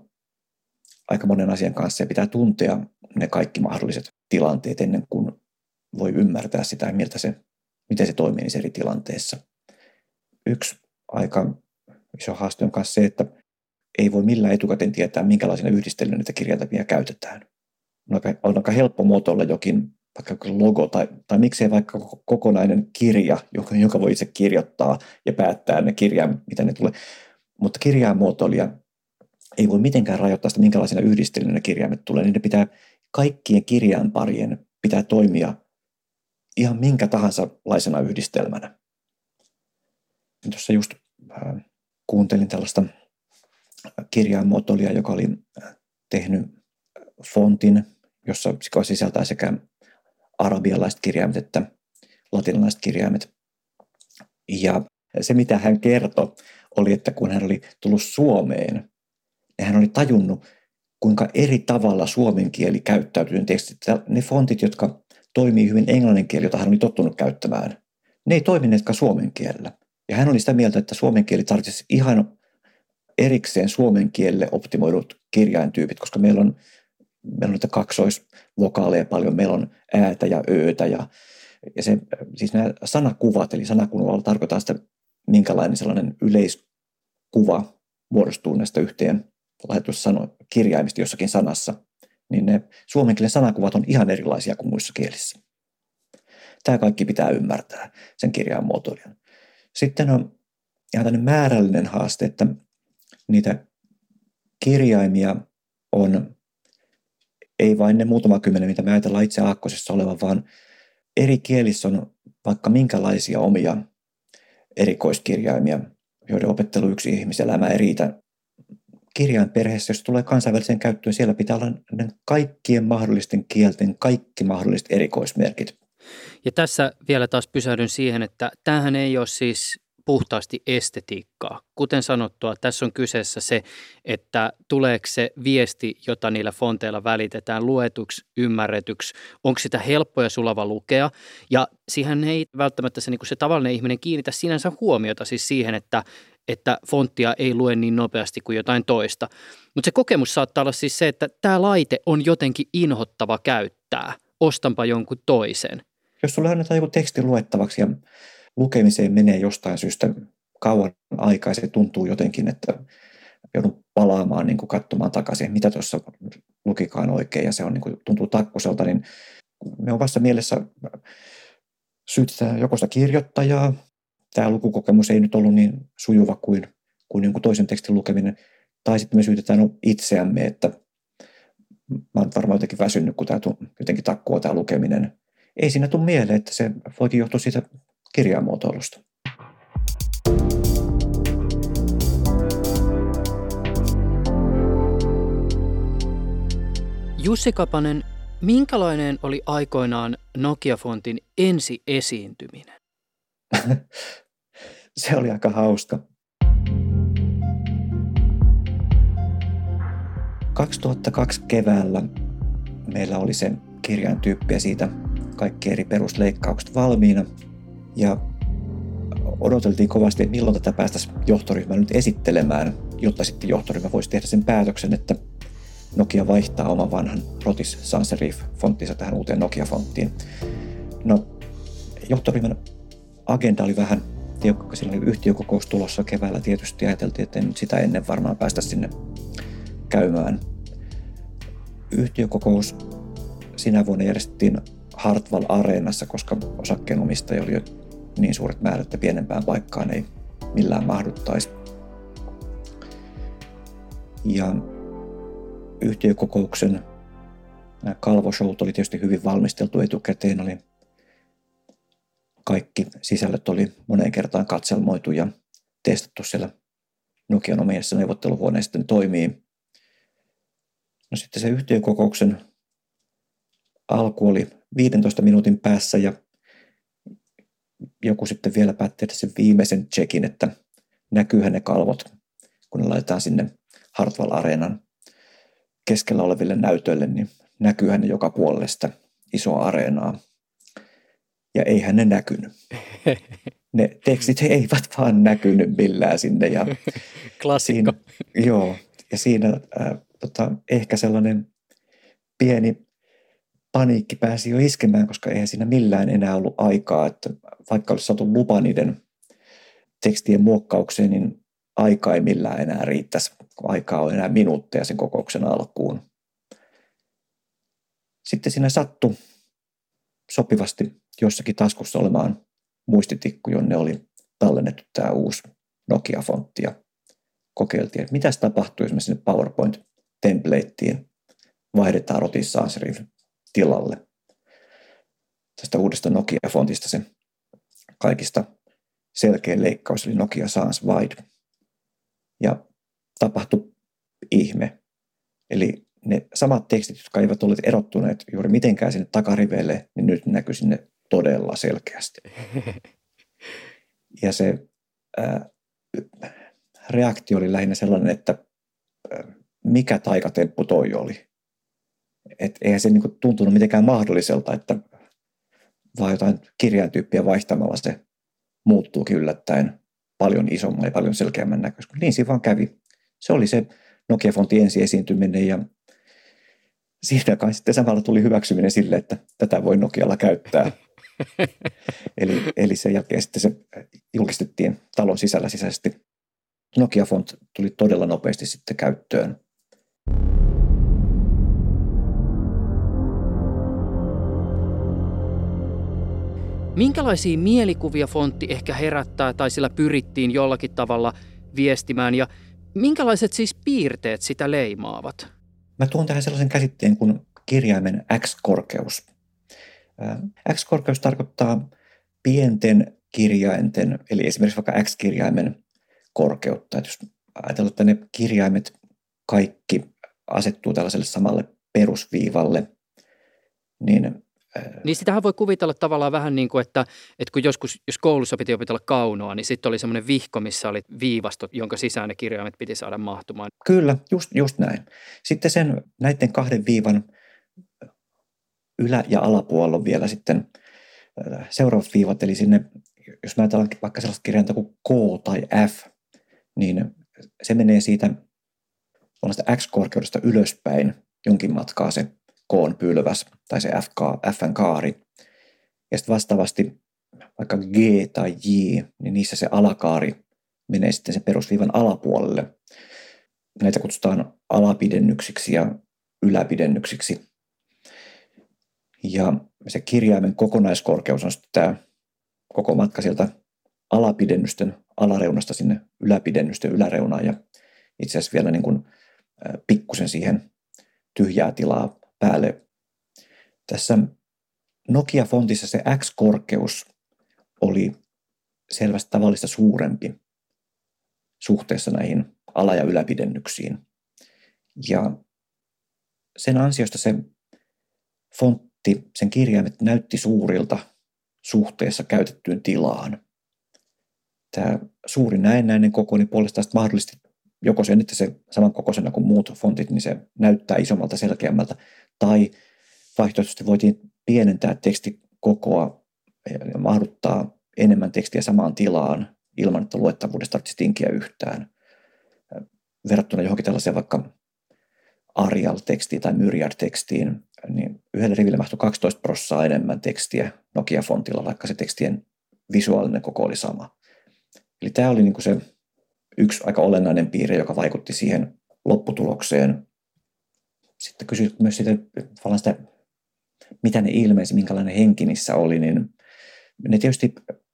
aika monen asian kanssa ja pitää tuntea ne kaikki mahdolliset tilanteet ennen kuin voi ymmärtää sitä, miten se toimii niissä eri tilanteissa. Yksi aika iso haaste on myös se, että ei voi millään etukäteen tietää, minkälaisena yhdistelynä niitä kirjaimia käytetään. On aika helppo muotoilla jokin vaikka logo tai miksei vaikka kokonainen kirja, jonka voi itse kirjoittaa ja päättää ne kirjaimet, mitä ne tulee. Mutta kirjainmuotoilija ei voi mitenkään rajoittaa sitä, minkälaisena yhdistelynä kirjaimet tulee. Niiden pitää kaikkien kirjainparien pitää toimia ihan minkä tahansa laisena yhdistelmänä. Tuossa just kuuntelin tällaista kirjainmuotoilijaa, joka oli tehnyt fontin, jossa sisältää sekä arabialaiset kirjaimet että latinalaiset kirjaimet. Ja se, mitä hän kertoi, oli, että kun hän oli tullut Suomeen, niin hän oli tajunnut, kuinka eri tavalla suomen kieli käyttäytyy tekstissä. Ne fontit, jotka toimii hyvin englannin kieli, jota hän oli tottunut käyttämään, ne ei toimineetkaan suomen kielellä. Ja hän oli sitä mieltä, että suomen kieli tarvitsisi ihan erikseen suomen kielelle optimoidut kirjaintyypit, koska meillä on niitä kaksoisvokaaleja paljon, meillä on äätä ja öötä ja se, siis nämä sanakuvat, eli sanakuvalla tarkoittaa sitä, minkälainen sellainen yleiskuva muodostuu näistä yhteen laitetusta kirjaimista jossakin sanassa, niin ne suomen kielen sanakuvat on ihan erilaisia kuin muissa kielissä. Tämä kaikki pitää ymmärtää sen kirjaan muotoilijan. Sitten on ihan tämmöinen määrällinen haaste, että niitä kirjaimia on ei vain ne muutama kymmenen, mitä me ajatellaan itse aakkosessa olevan, vaan eri kielissä on vaikka minkälaisia omia erikoiskirjaimia, joiden opettelu yksi ihmiselämä ei riitä. Kirjainperheessä, jos tulee kansainväliseen käyttöön, siellä pitää olla kaikkien mahdollisten kielten kaikki mahdolliset erikoismerkit. Ja tässä vielä taas pysähdyn siihen, että tämähän ei ole siis puhtaasti estetiikkaa. Kuten sanottua, tässä on kyseessä se, että tuleeko se viesti, jota niillä fonteilla välitetään, luetuksi, ymmärretyksi, onko sitä helppo ja sulava lukea. Ja siihen ei välttämättä se, niin kuin se tavallinen ihminen kiinnitä sinänsä huomiota siis siihen, että fonttia ei lue niin nopeasti kuin jotain toista. Mutta se kokemus saattaa olla siis se, että tämä laite on jotenkin inhottava käyttää. Ostanpa jonkun toisen. Jos sulle annetaan joku teksti luettavaksi ja lukemiseen menee jostain syystä kauan aikaa, se tuntuu jotenkin, että joudun palaamaan niin kuin katsomaan takaisin, mitä tuossa lukikaan oikein, ja se on, niin kuin, tuntuu takkuselta, niin me omassa mielessä syytetään joko sitä kirjoittajaa. Tämä lukukokemus ei nyt ollut niin sujuva kuin jonkun toisen tekstin lukeminen, tai sitten me syytetään itseämme, että mä oon varmaan jotenkin väsynyt, kun tämä jotenkin takkua tämä lukeminen. Ei siinä tule mieleen, että se voikin johtua siitä kirjaamuotoilusta. Jussi Kapanen, minkälainen oli aikoinaan Nokia-fontin ensi esiintyminen? Se oli aika hauska. 2002 keväällä meillä oli se kirjaintyyppi ja siitä kaikki eri perusleikkaukset valmiina. Ja odoteltiin kovasti, että milloin tätä päästäisiin johtoryhmään nyt esittelemään, jotta sitten johtoryhmä voisi tehdä sen päätöksen, että Nokia vaihtaa oman vanhan Rotis Sans Serif -fonttinsa tähän uuteen Nokia-fonttiin. No, johtorivin agenda oli vähän tiukka, sillä oli yhtiökokous tulossa keväällä tietysti, ajateltiin, että ei nyt sitä ennen varmaan päästä sinne käymään. Yhtiökokous sinä vuonna järjestettiin Hartwall Areenassa, koska osakkeenomistajia oli jo niin suuret määrät, että pienempään paikkaan ei millään mahduttaisi. Ja yhtiökokouksen kalvoshowt oli tietysti hyvin valmisteltu etukäteen, oli kaikki sisällöt oli moneen kertaan katselmoitu ja testattu siellä Nokian omissa neuvotteluhuoneissa sitten toimii. No sitten se yhtiökokouksen alku oli 15 minuutin päässä ja joku sitten vielä päätti tehdä sen viimeisen checkin, että näkyyhän ne kalvot, kun ne laitetaan sinne Hartwall Areenan keskellä oleville näytöille, niin näkyyhän ne joka puolelle sitä isoa areenaa. Ja eihän ne näkynyt. Ne tekstit eivät vaan näkynyt millään sinne. Ja klassikko. Siinä, joo, ja siinä ehkä sellainen pieni paniikki pääsi jo iskemään, koska eihän siinä millään enää ollut aikaa. Että vaikka olisi saatu lupa niiden tekstien muokkaukseen, niin aika ei millään enää riittäisi. Aikaa on enää minuutteja sen kokouksen alkuun. Sitten siinä sattui sopivasti jossakin taskussa olemaan muistitikku, jonne oli tallennettu tämä uusi Nokia Fontti ja kokeiltiin, että mitäs tapahtuu, jos me sinne PowerPoint-templateen vaihdetaan Roti Sans Serif tilalle. Tästä uudesta Nokia Fontista se kaikista selkeä leikkaus, eli Nokia Sans Wide. Ja tapahtui ihme. Eli ne samat tekstit, jotka eivät olleet erottuneet juuri mitenkään sinne takariveille, niin nyt näkyy sinne todella selkeästi. Ja se reaktio oli lähinnä sellainen, että mikä taikatemppu toi oli. Et eihän se niinku tuntunut mitenkään mahdolliselta, että vaan jotain kirjaintyyppiä vaihtamalla se muuttuukin yllättäen paljon isomman ja paljon selkeämmän näköistä. Niin siinä vaan kävi. Se oli se Nokia Fontin ensi esiintyminen ja siinä kai sitten samalla tuli hyväksyminen sille, että tätä voi Nokialla käyttää. Eli sen jälkeen sitten se julkistettiin talon sisällä sisäisesti. Nokia Font tuli todella nopeasti sitten käyttöön. Minkälaisia mielikuvia fontti ehkä herättää tai sillä pyrittiin jollakin tavalla viestimään ja minkälaiset siis piirteet sitä leimaavat? Mä tuon tähän sellaisen käsitteen kuin kirjaimen X-korkeus. X-korkeus tarkoittaa pienten kirjainten, eli esimerkiksi vaikka X-kirjaimen korkeutta. Että jos ajatellaan, että ne kirjaimet kaikki asettuu tällaiselle samalle perusviivalle, niin niin sitähän voi kuvitella tavallaan vähän niin kuin, että kun joskus, jos koulussa piti opitella kaunoa, niin sitten oli semmoinen vihko, missä oli viivasto, jonka sisään ne kirjaimet piti saada mahtumaan. Kyllä, just näin. Sitten näiden kahden viivan ylä- ja alapuolella on vielä sitten seuraavat viivat, eli sinne, jos mä ajatellaan vaikka sellaista kirjainta kuin K tai F, niin se menee siitä X-korkeudesta ylöspäin jonkin matkaa se K:n pylväs tai se F:n kaari. Ja sitten vastaavasti vaikka G tai J, niin niissä se alakaari menee sitten sen perusviivan alapuolelle. Näitä kutsutaan alapidennyksiksi ja yläpidennyksiksi. Ja se kirjaimen kokonaiskorkeus on sitten tämä koko matka sieltä alapidennysten alareunasta sinne yläpidennysten yläreunaan ja itse asiassa vielä niin kuin pikkusen siihen tyhjää tilaa päälle. Tässä Nokia-fontissa se X-korkeus oli selvästi tavallista suurempi suhteessa näihin ala- ja yläpidennyksiin. Ja sen ansiosta se fontti, sen kirjaimet näytti suurilta suhteessa käytettyyn tilaan. Tämä suuri näennäinen koko niin puolestaan mahdollisesti joko sen, että se samankokoisena kuin muut fontit, niin se näyttää isommalta, selkeämmältä. Tai vaihtoehtoisesti voitiin pienentää tekstikokoa ja mahduttaa enemmän tekstiä samaan tilaan ilman, että luettavuudesta tarvitsisi tinkiä yhtään. Verrattuna johonkin tällaiseen vaikka Arial-tekstiin tai Myriad-tekstiin, niin yhdellä rivillä mahtui 12% enemmän tekstiä Nokia Fontilla, vaikka se tekstien visuaalinen koko oli sama. Eli tämä oli niin kuin se yksi aika olennainen piirre, joka vaikutti siihen lopputulokseen. Sitten kysyt myös sitä, mitä ne ilmeisi, minkälainen henki niissä oli, niin ne tietysti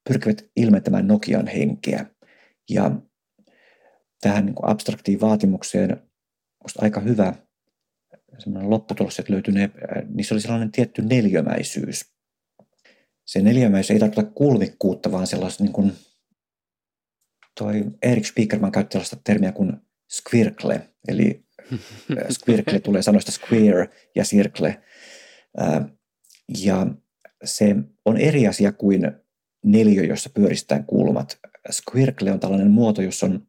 pyrkivät ilmentämään Nokian henkeä. Ja tähän niin kuin abstraktiin vaatimukseen musta aika hyvä semmoinen lopputulos, että löytyi niissä oli sellainen tietty neliömäisyys. Se neliömäisyys ei tarkoita kulmikkuutta, vaan sellaista niin kuin toi Erik Spiekermann käytti tällaista termiä kuin squircle, eli squircle tulee sanoista square ja circle. Ja se on eri asia kuin neliö, jossa pyöristään kulmat. Squircle on tällainen muoto, jossa on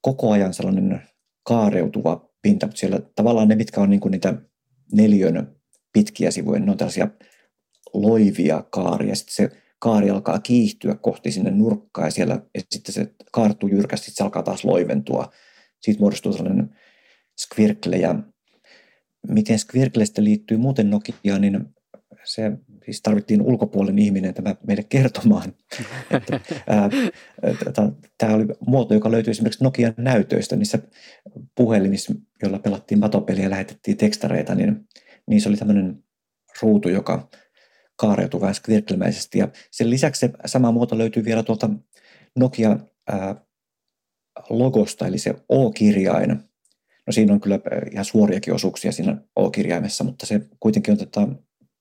koko ajan sellainen kaareutuva pinta, mutta siellä tavallaan ne, mitkä on niin kuin niitä neliön pitkiä sivuja, ne on tällaisia loivia kaaria. Sitten se kaari alkaa kiihtyä kohti sinne nurkkaan ja siellä ja sitten se kaartuu jyrkästi, sitten se alkaa taas loiventua. Siitä muodostuu sellainen squircle, ja miten squirclestä liittyy muuten Nokiaan, niin se siis tarvittiin ulkopuolen ihminen tämä meille kertomaan. Tämä oli muoto, joka löytyi esimerkiksi Nokian näytöistä, niissä puhelimissa, joilla pelattiin matopeliä ja lähetettiin tekstareita, niin niissä oli tämmöinen ruutu, joka kaareutui vähän squirclemäisesti. Ja sen lisäksi se sama muoto löytyy vielä tuolta Nokia-logosta, eli se O-kirjain. No siinä on kyllä ihan suoriakin osuuksia siinä O-kirjaimessa, mutta se kuitenkin on tätä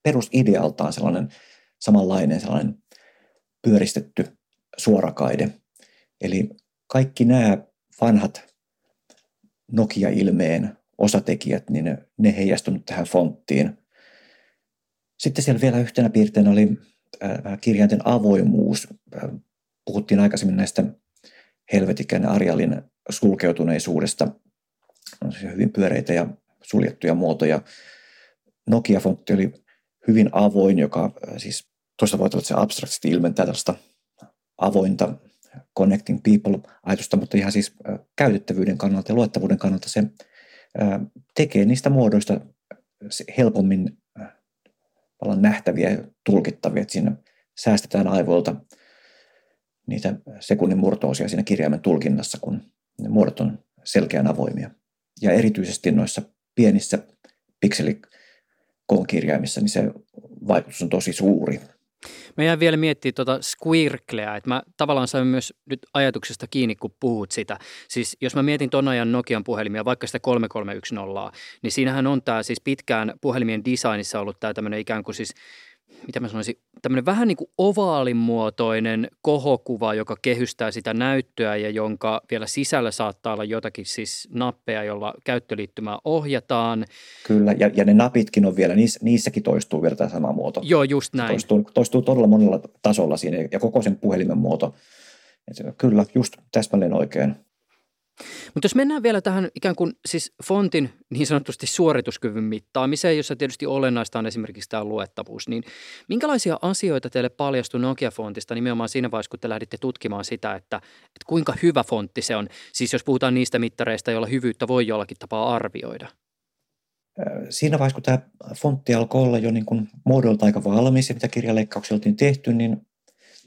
perusidealtaan sellainen samanlainen sellainen pyöristetty suorakaide. Eli kaikki nämä vanhat Nokia-ilmeen osatekijät, niin ne heijastunut tähän fonttiin. Sitten siellä vielä yhtenä piirteinä oli kirjainten avoimuus. Puhuttiin aikaisemmin näistä Helveticän ja Arialin sulkeutuneisuudesta. On siis hyvin pyöreitä ja suljettuja muotoja. Nokia-fontti oli hyvin avoin, joka siis toista voi olla, että se abstraktisti ilmentää tällaista avointa connecting people-ajatusta, mutta ihan siis käytettävyyden kannalta ja luettavuuden kannalta se tekee niistä muodoista helpommin nähtäviä ja tulkittavia, että siinä säästetään aivoilta niitä sekunnin murto-osia siinä kirjaimen tulkinnassa, kun ne muodot on selkeän avoimia. Ja erityisesti noissa pienissä pikselikoon kirjaimissa niin se vaikutus on tosi suuri. Mä jäin vielä miettimään tuota squircleä, että mä tavallaan sain myös nyt ajatuksesta kiinni, kun puhut sitä. Siis jos mä mietin ton ajan Nokian puhelimia, vaikka sitä 3310, niin siinähän on tää siis pitkään puhelimien designissa ollut tää tämmönen ikään kuin siis, mitä mä sanoisin, tämmönen vähän niin kuin ovaalimuotoinen kohokuva, joka kehystää sitä näyttöä ja jonka vielä sisällä saattaa olla jotakin siis nappeja, jolla käyttöliittymää ohjataan. Kyllä, ja ne napitkin on vielä, niissäkin toistuu vielä tämä sama muoto. Joo, just näin. Toistuu todella monella tasolla siinä ja koko sen puhelimen muoto. Kyllä, just täsmälleen oikein. Mutta jos mennään vielä tähän ikään kuin siis fontin niin sanotusti suorituskyvyn mittaamiseen, jossa tietysti olennaista on esimerkiksi tämä luettavuus, niin minkälaisia asioita teille paljastui Nokia-fontista nimenomaan siinä vaiheessa, kun te lähditte tutkimaan sitä, että kuinka hyvä fontti se on? Siis jos puhutaan niistä mittareista, joilla hyvyyttä voi jollakin tapaa arvioida. Siinä vaiheessa, kun tämä fontti alkoi olla jo niin kuin muodolta aika valmis ja mitä kirjaleikkauksia oltiin tehty, niin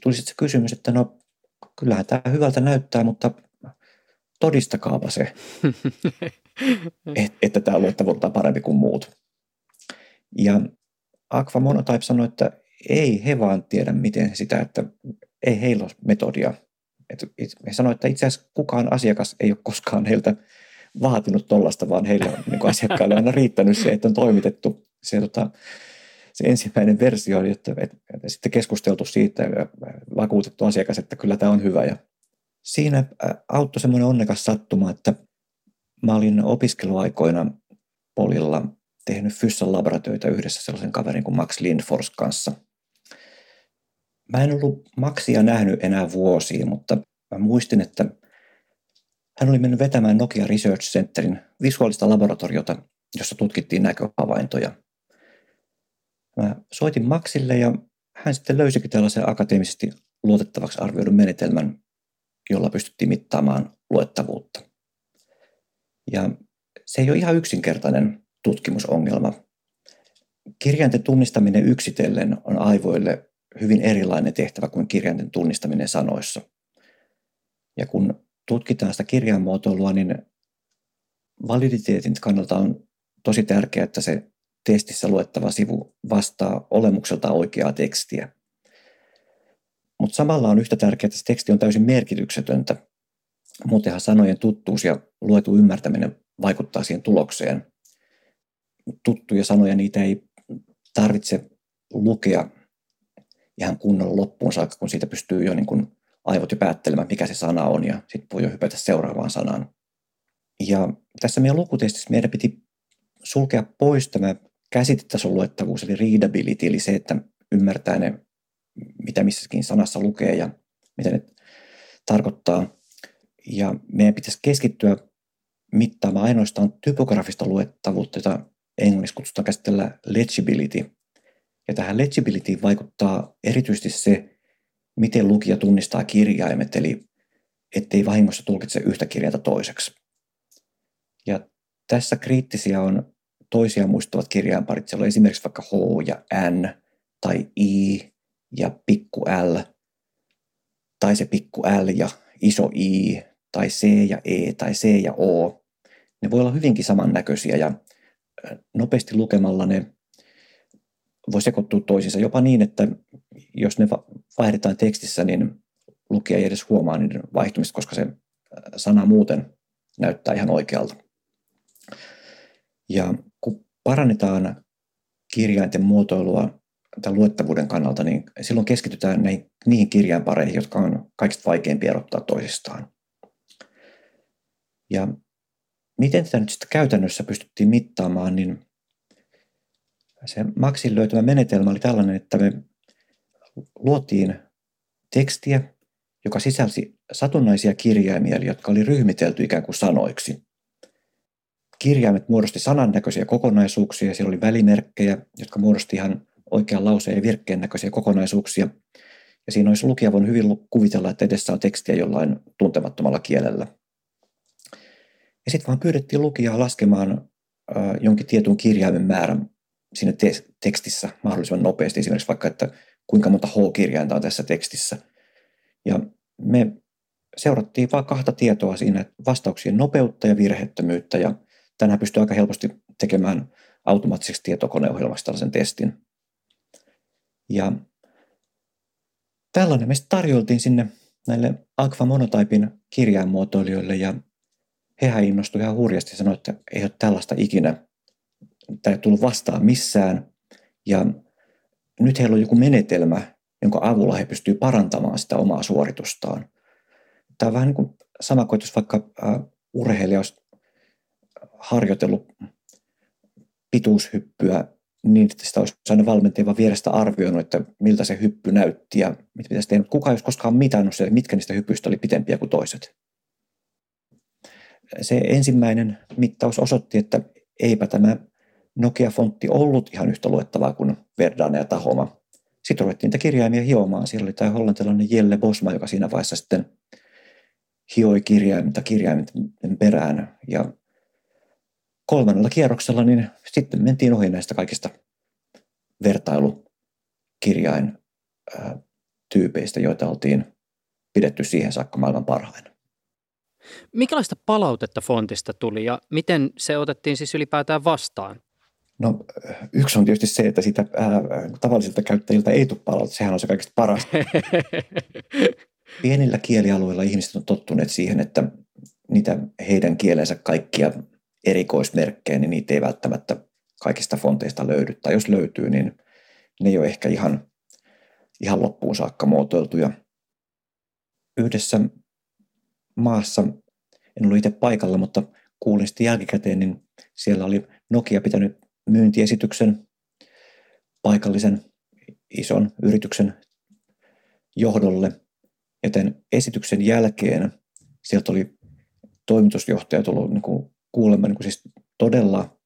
tuli sitten se kysymys, että no kyllähän tämä hyvältä näyttää, mutta todistakaapa se, että tämä luettavuutta on parempi kuin muut. Ja Aqua Monotype sanoi, että ei he vaan tiedä miten sitä, että ei heillä ole metodia. He sanoivat, että itse asiassa kukaan asiakas ei ole koskaan heiltä vaatinut tollaista, vaan heillä on niin asiakkaille aina riittänyt se, että on toimitettu se ensimmäinen versio, että sitten keskusteltu siitä ja vakuutettu asiakas, että kyllä tämä on hyvä. Ja siinä auttoi semmoinen onnekas sattuma, että mä olin opiskeluaikoina Polilla tehnyt Fyssan labratöitä yhdessä sellaisen kaverin kuin Max Lindfors kanssa. Mä en ollut Maxia nähnyt enää vuosia, mutta mä muistin, että hän oli mennyt vetämään Nokia Research Centerin visuaalista laboratoriota, jossa tutkittiin näköhavaintoja. Mä soitin Maxille ja hän sitten löysikin tällaisen akateemisesti luotettavaksi arvioidun menetelmän, jolla pystyttiin mittaamaan luettavuutta. Ja se ei ole ihan yksinkertainen tutkimusongelma. kirjainten tunnistaminen yksitellen on aivoille hyvin erilainen tehtävä kuin kirjainten tunnistaminen sanoissa. Ja kun tutkitaan sitä kirjainmuotoilua, niin validiteetin kannalta on tosi tärkeää, että se testissä luettava sivu vastaa olemukseltaan oikeaa tekstiä. Mutta samalla on yhtä tärkeää, että se teksti on täysin merkityksetöntä. Muutenhan sanojen tuttuus ja luetun ymmärtäminen vaikuttaa siihen tulokseen. Tuttuja sanoja, niitä ei tarvitse lukea ihan kunnolla loppuun saakka, kun siitä pystyy jo niin kuin aivot jo päättelemään, mikä se sana on, ja sitten voi jo hypätä seuraavaan sanaan. Ja tässä meidän lukutestissä meidän piti sulkea pois tämä käsitetason luettavuus, eli readability, eli se, että ymmärtää ne, mitä missäkin sanassa lukee ja mitä ne tarkoittaa. Ja meidän pitäisi keskittyä mittaamaan ainoastaan typografista luettavuutta, jota englanniksi kutsutaan käsitellä legibility. Ja tähän legibilityin vaikuttaa erityisesti se, miten lukija tunnistaa kirjaimet, eli ettei vahingossa tulkitse yhtä kirjainta toiseksi. Ja tässä kriittisiä on toisiaan muistuttavat kirjainparit, siellä on esimerkiksi vaikka H ja N tai I ja pikku L tai se pikku L ja iso I tai C ja E tai C ja O. Ne voi olla hyvinkin samannäköisiä ja nopeasti lukemalla ne voi sekoittua toisiinsa jopa niin, että jos ne vaihdetaan tekstissä, niin lukija ei edes huomaa niiden vaihtumista, koska se sana muuten näyttää ihan oikealta. Ja kun parannetaan kirjainten muotoilua tämän luettavuuden kannalta, niin silloin keskitytään niihin kirjainpareihin, jotka on kaikista vaikeampi erottaa toisistaan. Ja miten tätä nyt sitten käytännössä pystyttiin mittaamaan, niin se Maxin löytämä menetelmä oli tällainen, että me luotiin tekstiä, joka sisälsi satunnaisia kirjaimia, jotka oli ryhmitelty ikään kuin sanoiksi. Kirjaimet muodosti sanannäköisiä kokonaisuuksia, ja siellä oli välimerkkejä, jotka muodosti ihan oikean lauseen ja virkkeen näköisiä kokonaisuuksia. Ja siinä olisi lukija voinut hyvin kuvitella, että edessä on tekstiä jollain tuntemattomalla kielellä. Ja sitten vaan pyydettiin lukijaa laskemaan jonkin tietyn kirjaimen määrän siinä tekstissä mahdollisimman nopeasti, esimerkiksi vaikka, että kuinka monta H-kirjainta on tässä tekstissä. Ja me seurattiin vain kahta tietoa siinä, vastauksien nopeutta ja virheettömyyttä, ja tänään pystyy aika helposti tekemään automaattiseksi tietokoneohjelmasta tällaisen testin. Ja tällainen me tarjoltiin sinne näille Aqua Monotypein kirjainmuotoilijoille, ja hehän innostuivat ihan hurjasti ja sanoivat, että ei ole tällaista ikinä. Tämä ei tullut vastaan missään, ja nyt heillä on joku menetelmä, jonka avulla he pystyvät parantamaan sitä omaa suoritustaan. Tämä on vähän niin kuin sama kuin, jos vaikka urheilija olisi harjoitellut pituushyppyä niin, että sitä olisi aina valmentaja vaan vierestä arvioinut, että miltä se hyppy näytti ja mitä pitäisi tehdä. Kukaan ei olisi koskaan mitannut se, mitkä niistä hyppyistä oli pitempiä kuin toiset. Se ensimmäinen mittaus osoitti, että eipä tämä Nokia-fontti ollut ihan yhtä luettavaa kuin Verdana ja Tahoma. Sitten ruvettiin niitä kirjaimia hiomaan. Siellä oli tämä hollantilainen Jelle Bosma, joka siinä vaiheessa sitten hioi kirjaimen perään. Ja kolmannella kierroksella niin sitten mentiin ohi näistä kaikista vertailukirjaintyypeistä, joita oltiin pidetty siihen saakka maailman parhaina. Minkälaista palautetta fontista tuli ja miten se otettiin siis ylipäätään vastaan? No yksi on tietysti se, että sitä tavallisilta käyttäjiltä ei tule palautetta. Sehän on se kaikista parasta. Pienillä kielialueilla ihmiset on tottuneet siihen, että niitä heidän kielensä kaikkia erikoismerkkejä, niin niitä ei välttämättä kaikista fonteista löydy. Tai jos löytyy, niin ne ei ole ehkä ihan loppuun saakka muotoiltuja. Yhdessä maassa, en ollut itse paikalla, mutta kuulin sitten jälkikäteen, niin siellä oli Nokia pitänyt myyntiesityksen paikallisen ison yrityksen johdolle. Ja tämän esityksen jälkeen sieltä oli toimitusjohtaja tullut niin kuulemma niin siis todella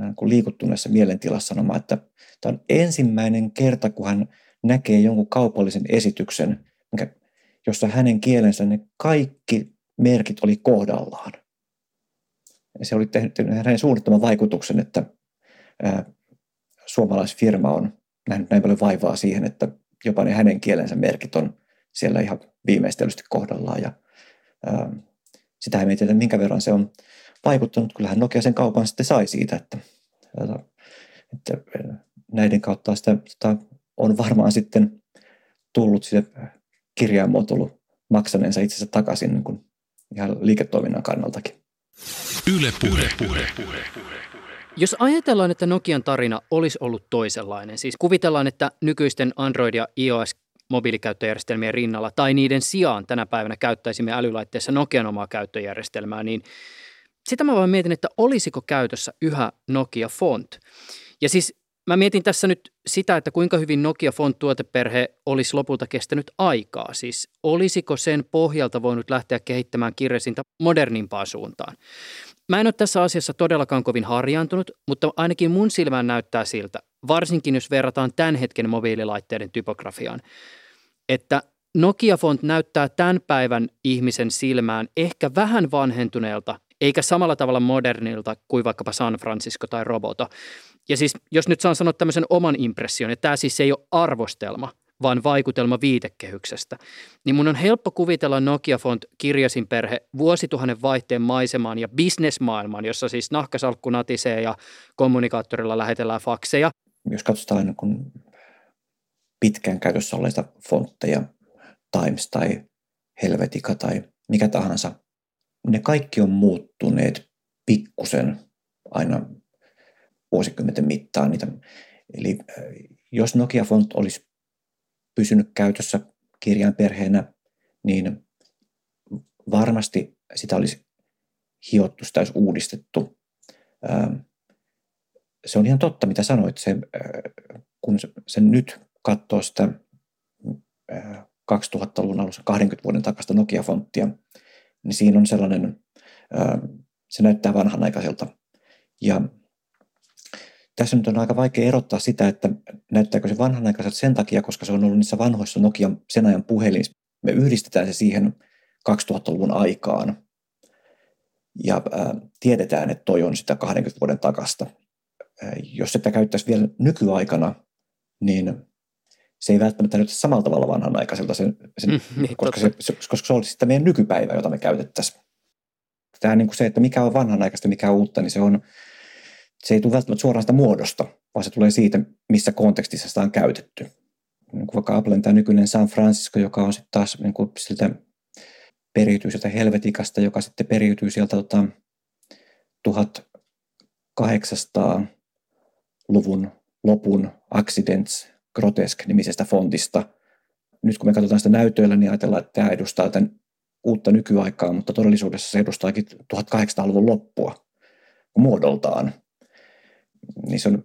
niin liikuttuneessa mielentilassa sanomaan, että tämä on ensimmäinen kerta, kun hän näkee jonkun kaupallisen esityksen, jossa hänen kielensä ne kaikki merkit oli kohdallaan. Se oli tehnyt hänen suunnattoman vaikutuksen, että suomalaisfirma on nähnyt näin paljon vaivaa siihen, että jopa ne hänen kielensä merkit on siellä ihan viimeistelysti kohdallaan. Ja, sitä ei tiedä, minkä verran se on vaikuttanut. Kyllähän Nokia sen kaupan sitten sai siitä, että näiden kautta sitä on varmaan sitten tullut sitä kirjaimuotoilu maksaneensa itsensä takaisin niin kuin ihan liiketoiminnan kannaltakin. Jos ajatellaan, että Nokian tarina olisi ollut toisenlainen, siis kuvitellaan, että nykyisten Android- ja iOS-mobiilikäyttöjärjestelmien rinnalla tai niiden sijaan tänä päivänä käyttäisimme älylaitteessa Nokian omaa käyttöjärjestelmää, niin sitä mä vaan mietin, että olisiko käytössä yhä Nokia Font. Ja siis mä mietin tässä nyt sitä, että kuinka hyvin Nokia Font-tuoteperhe olisi lopulta kestänyt aikaa. Siis olisiko sen pohjalta voinut lähteä kehittämään kirjasinta modernimpaan suuntaan? Mä en ole tässä asiassa todellakaan kovin harjaantunut, mutta ainakin mun silmään näyttää siltä, varsinkin jos verrataan tämän hetken mobiililaitteiden typografiaan, että Nokia Font näyttää tämän päivän ihmisen silmään ehkä vähän vanhentuneelta, eikä samalla tavalla modernilta kuin vaikkapa San Francisco tai Roboto. Ja siis, jos nyt saan sanoa tämmöisen oman impression, että tämä siis ei ole arvostelma, vaan vaikutelma viitekehyksestä, niin mun on helppo kuvitella Nokia Font kirjasinperhe vuosituhannen vaihteen maisemaan ja bisnesmaailmaan, jossa siis nahkasalkku natisee ja kommunikaattorilla lähetellään fakseja. Jos katsotaan kun pitkään käytössä olleita fontteja, Times tai Helvetica tai mikä tahansa, ne kaikki on muuttuneet pikkusen aina vuosikymmenten mittaan. Eli jos Nokia Font olisi pysynyt käytössä kirjainperheenä, niin varmasti sitä olisi hiottu, sitä olisi uudistettu. Se on ihan totta, mitä sanoit. Kun sen nyt katsoo sitä 2000-luvun alussa 20 vuoden takasta Nokia Fonttia, niin siinä on sellainen, se näyttää vanhanaikaiselta. Ja tässä nyt on aika vaikea erottaa sitä, että näyttääkö se vanhanaikaiselta sen takia, koska se on ollut niissä vanhoissa Nokian sen ajan puhelimissa. Me yhdistetään se siihen 2000-luvun aikaan ja tiedetään, että toi on sitä 20 vuoden takasta. Jos sitä käyttäisi vielä nykyaikana, niin se ei välttämättä näytä samalla tavalla vanhanaikaiselta, koska se olisi sitä meidän nykypäivää, jota me käytettäisiin. Tämä niin kuin se, että mikä on vanhanaikaista ja mikä on uutta, niin se ei tule välttämättä suoraan sitä muodosta, vaan se tulee siitä, missä kontekstissa sitä on käytetty. Niin kuin vaikka Applen tämä nykyinen San Francisco, joka on sitten taas niin kuin siltä, periytyy sieltä Helveticasta, joka sitten periytyy sieltä 1800-luvun lopun Accidents Grotesque-nimisestä fontista. Nyt kun me katsotaan sitä näytöillä, niin ajatellaan, että tämä edustaa tämän uutta nykyaikaa, mutta todellisuudessa se edustaakin 1800-luvun loppua muodoltaan. Niissä on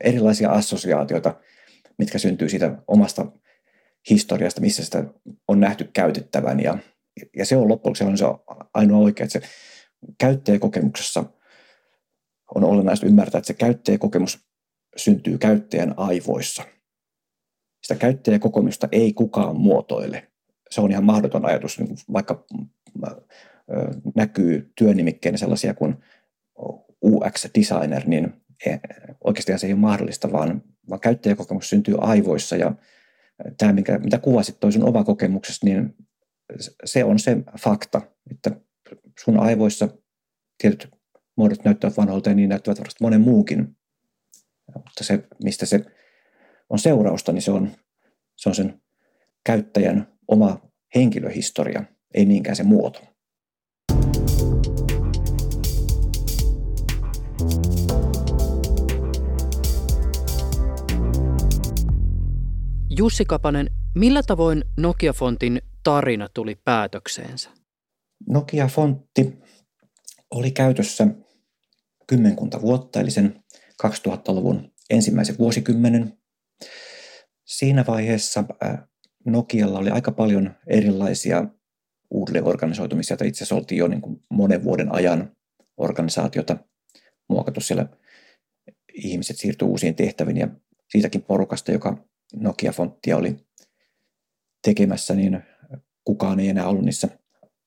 erilaisia assosiaatioita, mitkä syntyy siitä omasta historiasta, missä sitä on nähty käytettävän. Ja se on loppuksi se ainoa oikea, että se käyttäjäkokemuksessa on olennaista ymmärtää, että se käyttäjäkokemus syntyy käyttäjän aivoissa. Sitä käyttäjäkokemusta ei kukaan muotoile. Se on ihan mahdoton ajatus, vaikka näkyy työnimikkeinä sellaisia kuin UX-designer, niin oikeastaan se ei ole mahdollista, vaan käyttäjäkokemus syntyy aivoissa. Ja tämä, mitä kuvasit toi sun oma kokemuksessa, niin se on se fakta, että sun aivoissa tietyt muodot näyttävät vanholta ja niin näyttävät varmasti monen muukin. Mutta se, mistä se on seurausta, niin se on sen käyttäjän oma henkilöhistoria, ei niinkään se muoto. Jussi Kapanen, millä tavoin Nokia Fontin tarina tuli päätökseensä? Nokia Fontti oli käytössä kymmenkunta vuotta, eli sen 2000-luvun ensimmäisen vuosikymmenen. Siinä vaiheessa Nokialla oli aika paljon erilaisia uudelleenorganisoitumisia, tai itse asiassa oltiin jo niin kuin monen vuoden ajan organisaatiota muokattu, siellä ihmiset siirtyi uusiin tehtäviin, ja siitäkin porukasta, joka Nokia Fonttia oli tekemässä, niin kukaan ei enää ollut niissä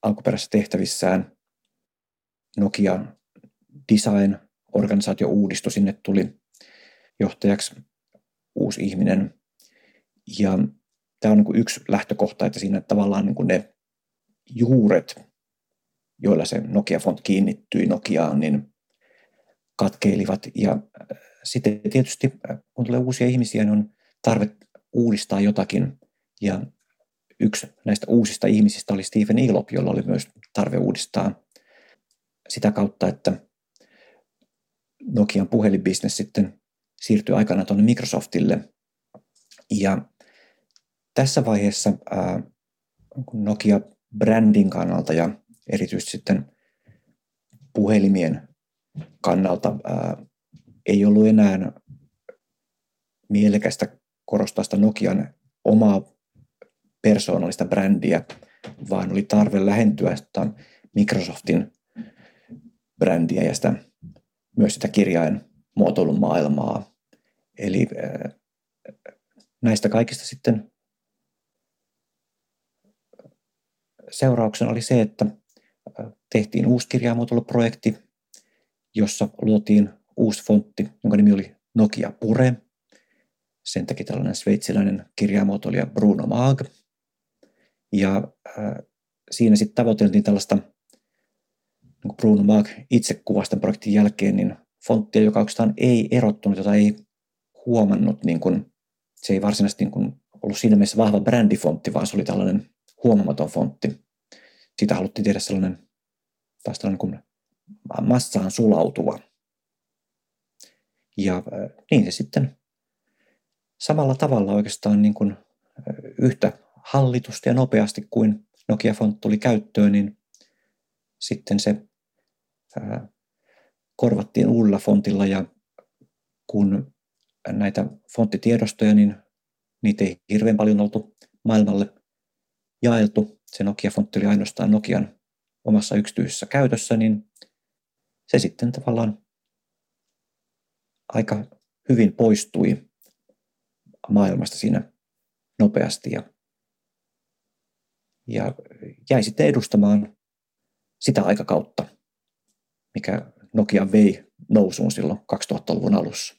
alkuperäisissä tehtävissään. Nokia Design-organisaatio uudistui, sinne tuli johtajaksi uusi ihminen. Ja tämä on niin kuin yksi lähtökohta, että siinä tavallaan niin kuin ne juuret, joilla se Nokia Font kiinnittyi Nokiaan, niin katkeilivat. Ja sitten tietysti, kun tulee uusia ihmisiä, niin on tarve uudistaa jotakin. Ja yksi näistä uusista ihmisistä oli Stephen Elop, jolla oli myös tarve uudistaa sitä kautta, että Nokian puhelinbisnes sitten siirtyi aikana tuonne Microsoftille. Ja tässä vaiheessa Nokia-brändin kannalta ja erityisesti sitten puhelimien kannalta ei ollut enää mielekästä korostaa sitä Nokian omaa persoonallista brändiä, vaan oli tarve lähentyä Microsoftin brändiä ja sitä, myös sitä kirjain muotoilun maailmaa. Eli näistä kaikista sitten seurauksena oli se, että tehtiin uusi kirjainmuotoiluprojekti, jossa luotiin uusi fontti, jonka nimi oli Nokia Pure. Sen takia tällainen sveitsiläinen kirjainmuotoilija Bruno Maag. Ja siinä sitten tavoiteltiin tällaista, niin Bruno Maag itse kuvasi tämän projektin jälkeen, niin fonttia, joka oikeastaan ei erottunut, jota ei huomannut, niin kun, se ei varsinaisesti niin kun ollut siinä mielessä vahva brändifontti, vaan se oli tällainen huomaamaton fontti. Siitä haluttiin tehdä sellainen, taas tällainen kuin massaan sulautuva. Ja niin se sitten samalla tavalla oikeastaan niin kuin yhtä hallitusta ja nopeasti kuin Nokia Font tuli käyttöön, niin sitten se korvattiin uudella fontilla ja kun näitä fonttitiedostoja, niin niitä ei hirveän paljon oltu maailmalle jaeltu. Se Nokia Fontti oli ainoastaan Nokian omassa yksityisessä käytössä, niin se sitten tavallaan aika hyvin poistui maailmasta siinä nopeasti ja jäi sitten edustamaan sitä aikakautta, mikä Nokia vei nousuun silloin 2000-luvun alussa.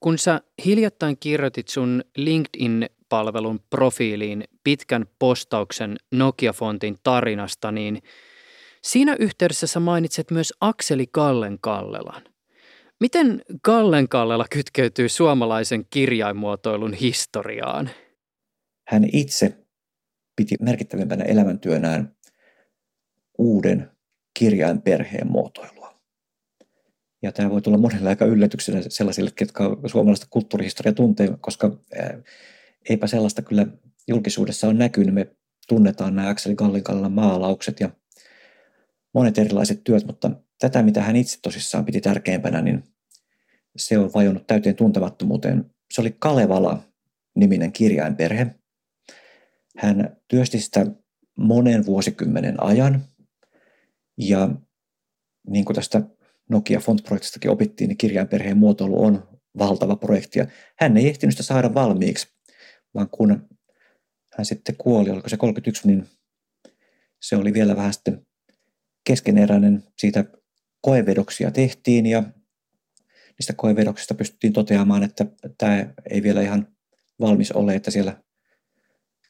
Kun sä hiljattain kirjoitit sun LinkedIn-palvelun profiiliin pitkän postauksen Nokia-fontin tarinasta, niin siinä yhteydessä sä mainitset myös Akseli Gallen-Kallelan. Miten Gallen-Kallela kytkeytyy suomalaisen kirjainmuotoilun historiaan? Hän itse piti merkittävimpänä elämäntyönään uuden kirjainperheen muotoilua. Ja tämä voi tulla monelle aika yllätyksenä sellaisille, jotka suomalaista kulttuurihistoriaa tuntee, koska eipä sellaista kyllä julkisuudessa on näkynyt. Me tunnetaan nämä Akseli Gallen-Kallelan maalaukset ja monet erilaiset työt, mutta tätä, mitä hän itse tosissaan piti tärkeimpänä, niin se on vajonnut täyteen tuntemattomuuteen. Se oli Kalevala-niminen kirjainperhe. Hän työsti sitä monen vuosikymmenen ajan. Ja niin kuin tästä Nokia Font-projektistakin opittiin, niin kirjainperheen muotoilu on valtava projekti. Ja hän ei ehtinyt sitä saada valmiiksi, vaan kun hän sitten kuoli, oliko se 31, niin se oli vielä vähän sitten keskeneräinen. Siitä koevedoksia tehtiin ja niistä koevedoksista pystyttiin toteamaan, että tämä ei vielä ihan valmis ole, että siellä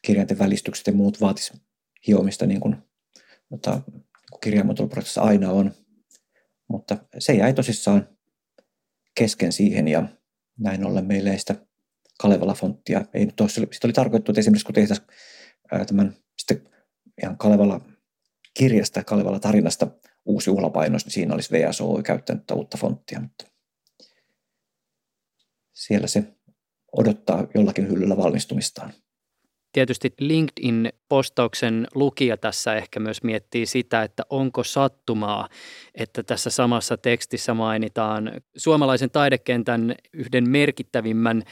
kirjainten välistykset ja muut vaatisi hiomista, niin kuin kirjainmuotoiluprosessissa aina on. Mutta se jäi tosissaan kesken siihen ja näin ollen meillä ei sitä Kalevala-fonttia. Ei nyt ole, sitä oli tarkoitettu, että esimerkiksi kun tehtäisiin tämän sitten ihan Kalevala-kirjasta, Kalevala-tarinasta uusi juhlapainos, niin siinä olisi VSO käyttänyt uutta fonttia, mutta siellä se odottaa jollakin hyllyllä valmistumistaan. Tietysti LinkedIn-postauksen lukija tässä ehkä myös miettii sitä, että onko sattumaa, että tässä samassa tekstissä mainitaan suomalaisen taidekentän yhden merkittävimmän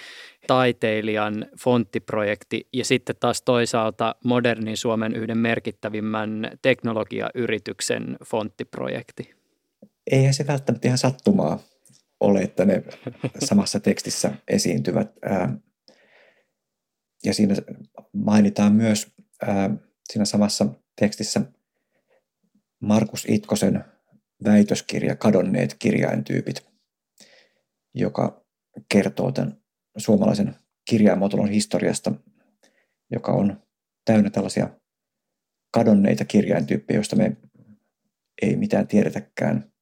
taiteilijan fonttiprojekti ja sitten taas toisaalta modernin Suomen yhden merkittävimmän teknologiayrityksen fonttiprojekti. Eihän se välttämättä ihan sattumaa ole, että ne samassa tekstissä esiintyvät. Ja siinä mainitaan myös siinä samassa tekstissä Markus Itkosen väitöskirja Kadonneet kirjaintyypit, joka kertoo tämän suomalaisen kirjainmuotoilun historiasta, joka on täynnä tällaisia kadonneita kirjaintyyppejä, joista me ei mitään tiedetäkään.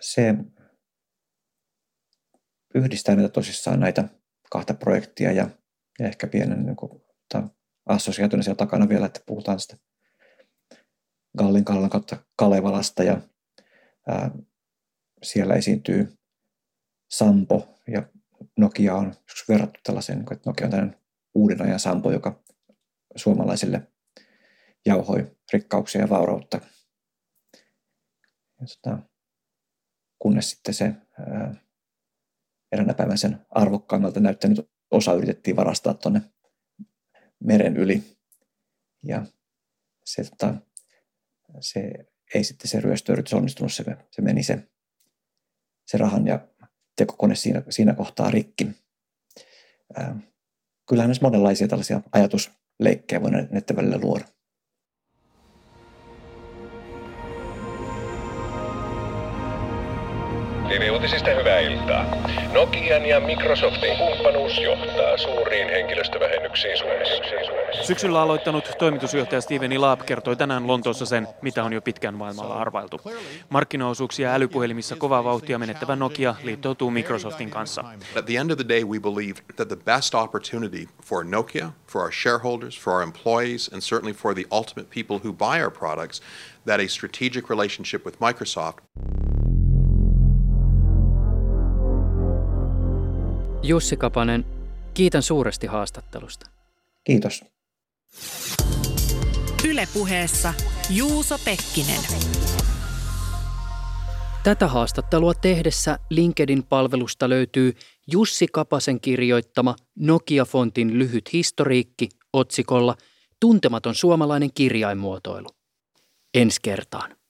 Se yhdistää näitä tosissaan näitä kahta projektia ja ehkä pienen niin kuin, assosiaationa siellä takana vielä, että puhutaan sitä Gallen-Kallelan kautta Kalevalasta ja siellä esiintyy Sampo ja Nokia on verrattu tällaiseen, että Nokia on tällainen uuden ajan Sampo, joka suomalaisille jauhoi rikkauksia ja vaurautta. Ja kunnes sitten se eräänä päivänä sen arvokkaimmalta näyttänyt osa yritettiin varastaa tuonne meren yli. Ja se, se ryöstöyritys onnistunut, se meni se rahan ja tekokone siinä kohtaa rikki. Kyllähän myös monenlaisia tällaisia ajatusleikkejä voi netten välillä luoda. TV-uutisista hyvää iltaa. Nokian ja Microsoftin kumppanuus johtaa suuriin henkilöstövähennyksiin Suomessa. Syksyllä aloittanut toimitusjohtaja Stephen Elop kertoi tänään Lontoossa sen, mitä on jo pitkään maailmalla arvailtu. Markkinaosuuksia älypuhelimissa kovaa vauhtia menettävä Nokia liittoutuu Microsoftin kanssa. At the end of the day we believe that the best opportunity for Nokia, for our shareholders, for our employees and certainly for the ultimate people who buy our products that a strategic relationship with Microsoft. Jussi Kapanen, kiitän suuresti haastattelusta. Kiitos. Yle Puheessa Juuso Pekkinen. Tätä haastattelua tehdessä LinkedIn-palvelusta löytyy Jussi Kapasen kirjoittama Nokia Fontin lyhyt historiikki otsikolla Tuntematon suomalainen kirjainmuotoilu. Ensi kertaan.